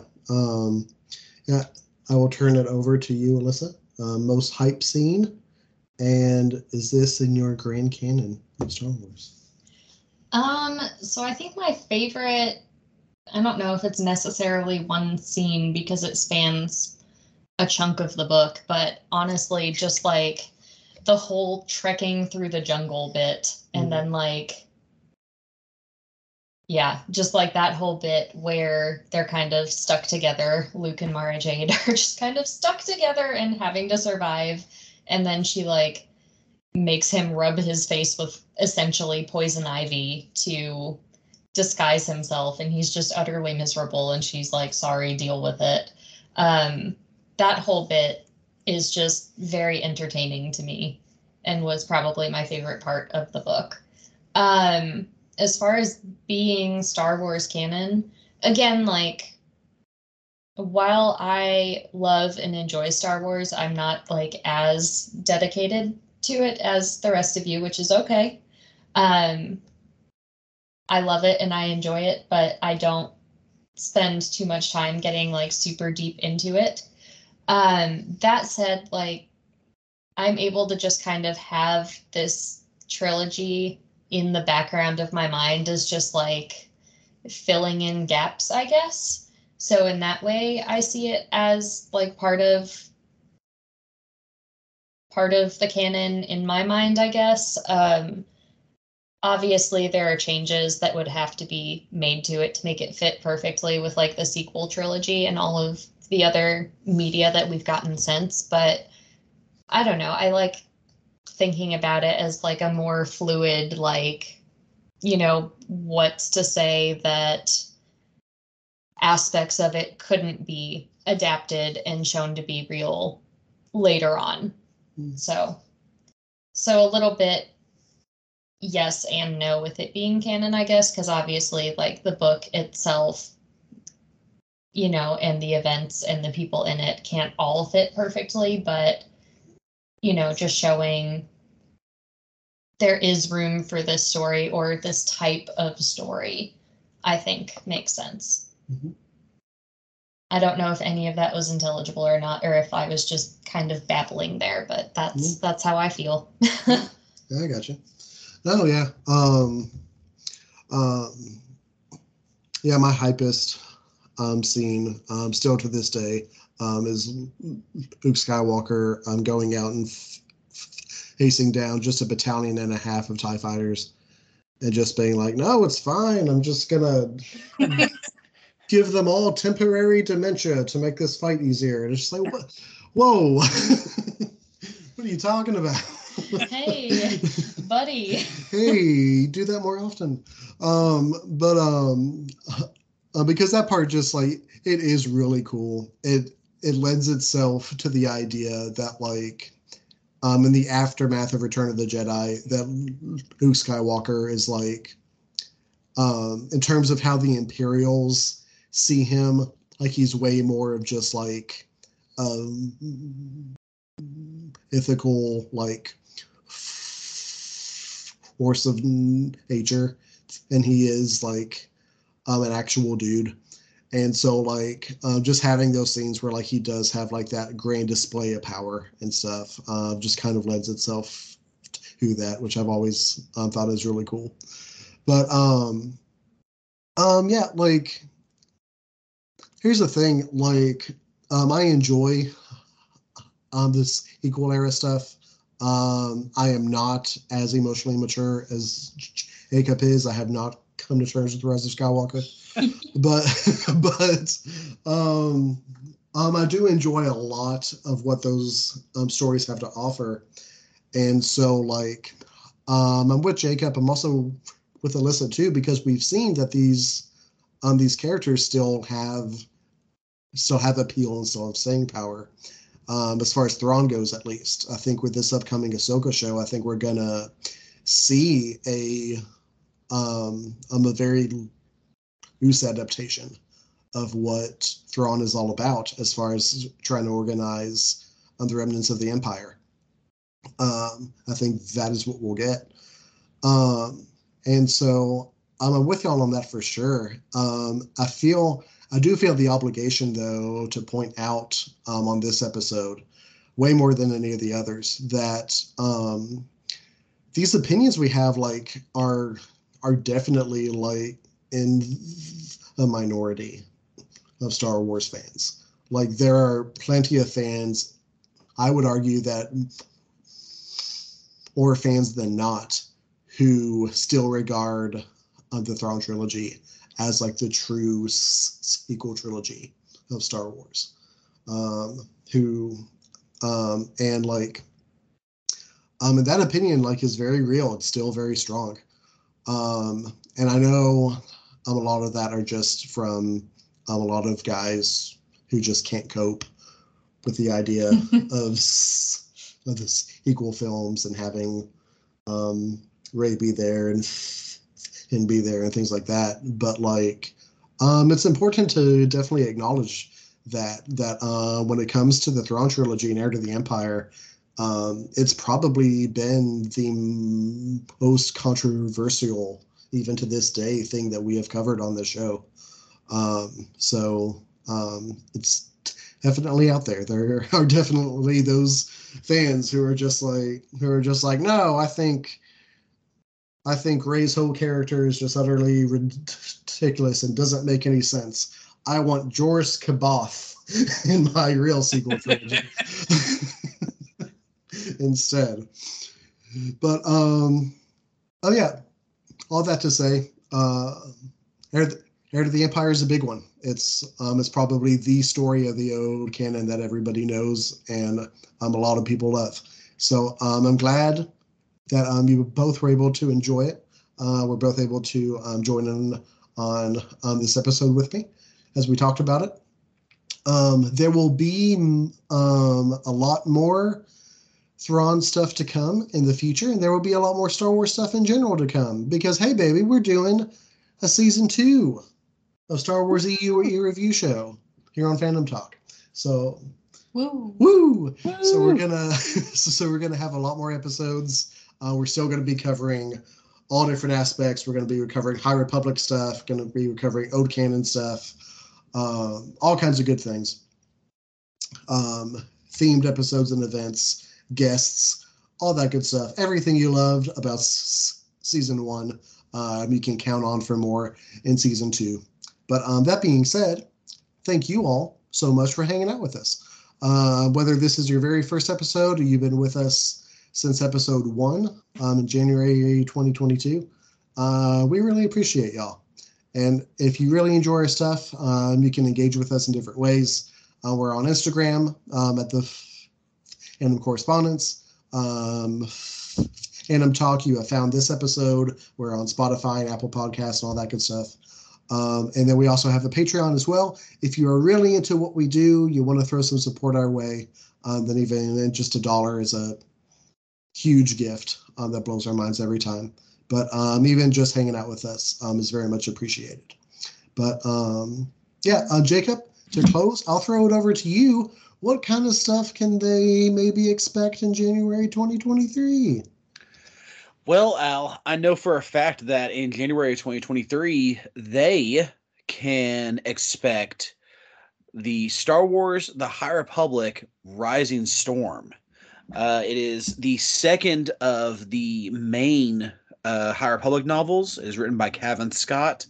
Yeah. I will turn it over to you, Alyssa. Most hype scene. And is this in your grand canon of Star Wars? So I think my favorite, I don't know if it's necessarily one scene because it spans a chunk of the book, but honestly, just like the whole trekking through the jungle bit, and then like, yeah, just like that whole bit where they're kind of stuck together. Luke and Mara Jade are just kind of stuck together and having to survive. And then she like makes him rub his face with essentially poison ivy to disguise himself. And he's just utterly miserable. And she's like, sorry, deal with it. That whole bit is just very entertaining to me and was probably my favorite part of the book. As far as being Star Wars canon, again, like, while I love and enjoy Star Wars, I'm not, like, as dedicated to it as the rest of you, which is okay. I love it and I enjoy it, but I don't spend too much time getting, like, super deep into it. That said, like, I'm able to just kind of have this trilogy in the background of my mind is just like filling in gaps, I guess. So in that way, I see it as like part of the canon in my mind, I guess. Obviously there are changes that would have to be made to it to make it fit perfectly with like the sequel trilogy and all of the other media that we've gotten since, but I don't know. I like thinking about it as like a more fluid, like, you know, what's to say that aspects of it couldn't be adapted and shown to be real later on. So a little bit yes and no with it being canon, I guess, because obviously like the book itself, you know, and the events and the people in it can't all fit perfectly, but you know, just showing there is room for this story or this type of story, I think makes sense. Mm-hmm. I don't know if any of that was intelligible or not, or if I was just kind of babbling there, but that's how I feel. Yeah, I gotcha. No, yeah. Yeah, my hypest scene still to this day is Luke Skywalker going out and pacing down just a battalion and a half of TIE fighters and just being like, no, it's fine. I'm just going to give them all temporary dementia to make this fight easier. And it's just like, what? Whoa, what are you talking about? Hey, buddy. Hey, do that more often. Because that part just like, it is really cool. It lends itself to the idea that like, in the aftermath of Return of the Jedi, that Luke Skywalker is like, in terms of how the Imperials see him, like he's way more of just like, ethical, like force of nature, and he is like an actual dude. And so like just having those scenes where like he does have like that grand display of power and stuff just kind of lends itself to that, which I've always thought is really cool. But yeah, like here's the thing, like I enjoy this equal era stuff. I am not as emotionally mature as Jacob is. I have not come to terms with The Rise of Skywalker, but I do enjoy a lot of what those stories have to offer. And so like, I'm with Jacob. I'm also with Alyssa too, because we've seen that these characters still have appeal and still have staying power. As far as Thrawn goes, at least, I think with this upcoming Ahsoka show, I think we're gonna see a very loose adaptation of what Thrawn is all about, as far as trying to organize the remnants of the Empire. I think that is what we'll get, and so I'm with y'all on that for sure. I do feel the obligation, though, to point out on this episode, way more than any of the others, that these opinions we have like are definitely like in a minority of Star Wars fans. Like there are plenty of fans, I would argue that more fans than not, who still regard the Thrawn trilogy as like the true sequel trilogy of Star Wars, and that opinion like is very real. It's still very strong, and I know a lot of that are just from a lot of guys who just can't cope with the idea of the sequel films and having Rey be there and be there and things like that. But like it's important to definitely acknowledge that when it comes to the Thrawn trilogy and Heir to the Empire, it's probably been the most controversial, even to this day, thing that we have covered on this show. It's definitely out there. There are definitely those fans who are just like, no, I think Rey's whole character is just utterly ridiculous and doesn't make any sense. I want Joruus C'baoth in my real sequel trilogy instead. But, oh yeah, all that to say, Heir to the Empire is a big one. It's probably the story of the old canon that everybody knows and a lot of people love. So I'm glad that you both were able to enjoy it. We're both able to join in on this episode with me as we talked about it. There will be a lot more Thrawn stuff to come in the future, and there will be a lot more Star Wars stuff in general to come, because, hey, baby, we're doing a Season 2 of Star Wars EU E-Review show here on Fandom Talk. So, woo! So we're gonna have a lot more episodes. We're still going to be covering all different aspects. We're going to be recovering High Republic stuff, going to be recovering old canon stuff, all kinds of good things. Themed episodes and events, guests, all that good stuff. Everything you loved about Season 1, you can count on for more in Season 2. But that being said, thank you all so much for hanging out with us. Whether this is your very first episode or you've been with us since episode 1 in January 2022. We really appreciate y'all. And if you really enjoy our stuff, you can engage with us in different ways. We're on Instagram at the Fandom Correspondence. Fandom Talk, you have found this episode. We're on Spotify and Apple Podcasts and all that good stuff. And then we also have a Patreon as well. If you are really into what we do, you want to throw some support our way, then even just $1 is a huge gift that blows our minds every time. But even just hanging out with us is very much appreciated. But Jacob, to close, I'll throw it over to you. What kind of stuff can they maybe expect in January 2023? Well, Al, I know for a fact that in January 2023, they can expect the Star Wars The High Republic Rising Storm. It is the second of the main High Republic novels. It is written by Cavan Scott,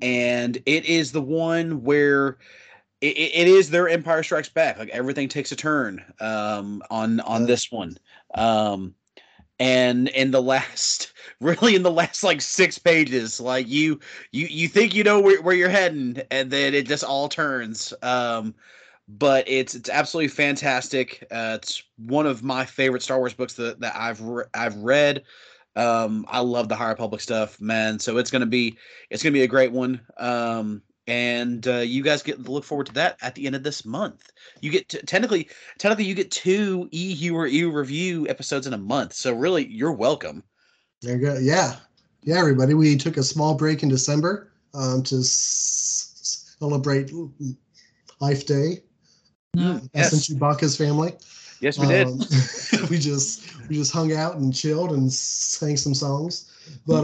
and it is the one where it is their Empire Strikes Back. Like, everything takes a turn on this one. And in the last like 6 pages, like you think you know where you're heading, and then it just all turns. But it's absolutely fantastic. It's one of my favorite Star Wars books that I've read. I love the High Republic stuff, man. So it's gonna be a great one. You guys get to look forward to that at the end of this month. You get to, technically you get 2 EU or EU review episodes in a month. So really, you're welcome. There you go. Yeah, everybody. We took a small break in December to celebrate Life Day. Yes. Us and Chewbacca's family. Yes, we did. We just hung out and chilled and sang some songs. But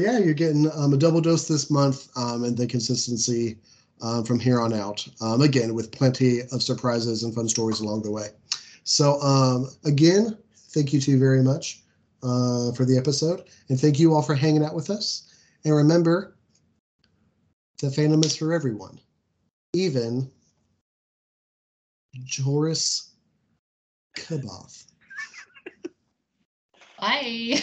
yeah, you're getting a double dose this month, and the consistency from here on out. Again, with plenty of surprises and fun stories along the way. So again, thank you two very much for the episode, and thank you all for hanging out with us. And remember, the fandom is for everyone, even Joruus C'baoth. Bye.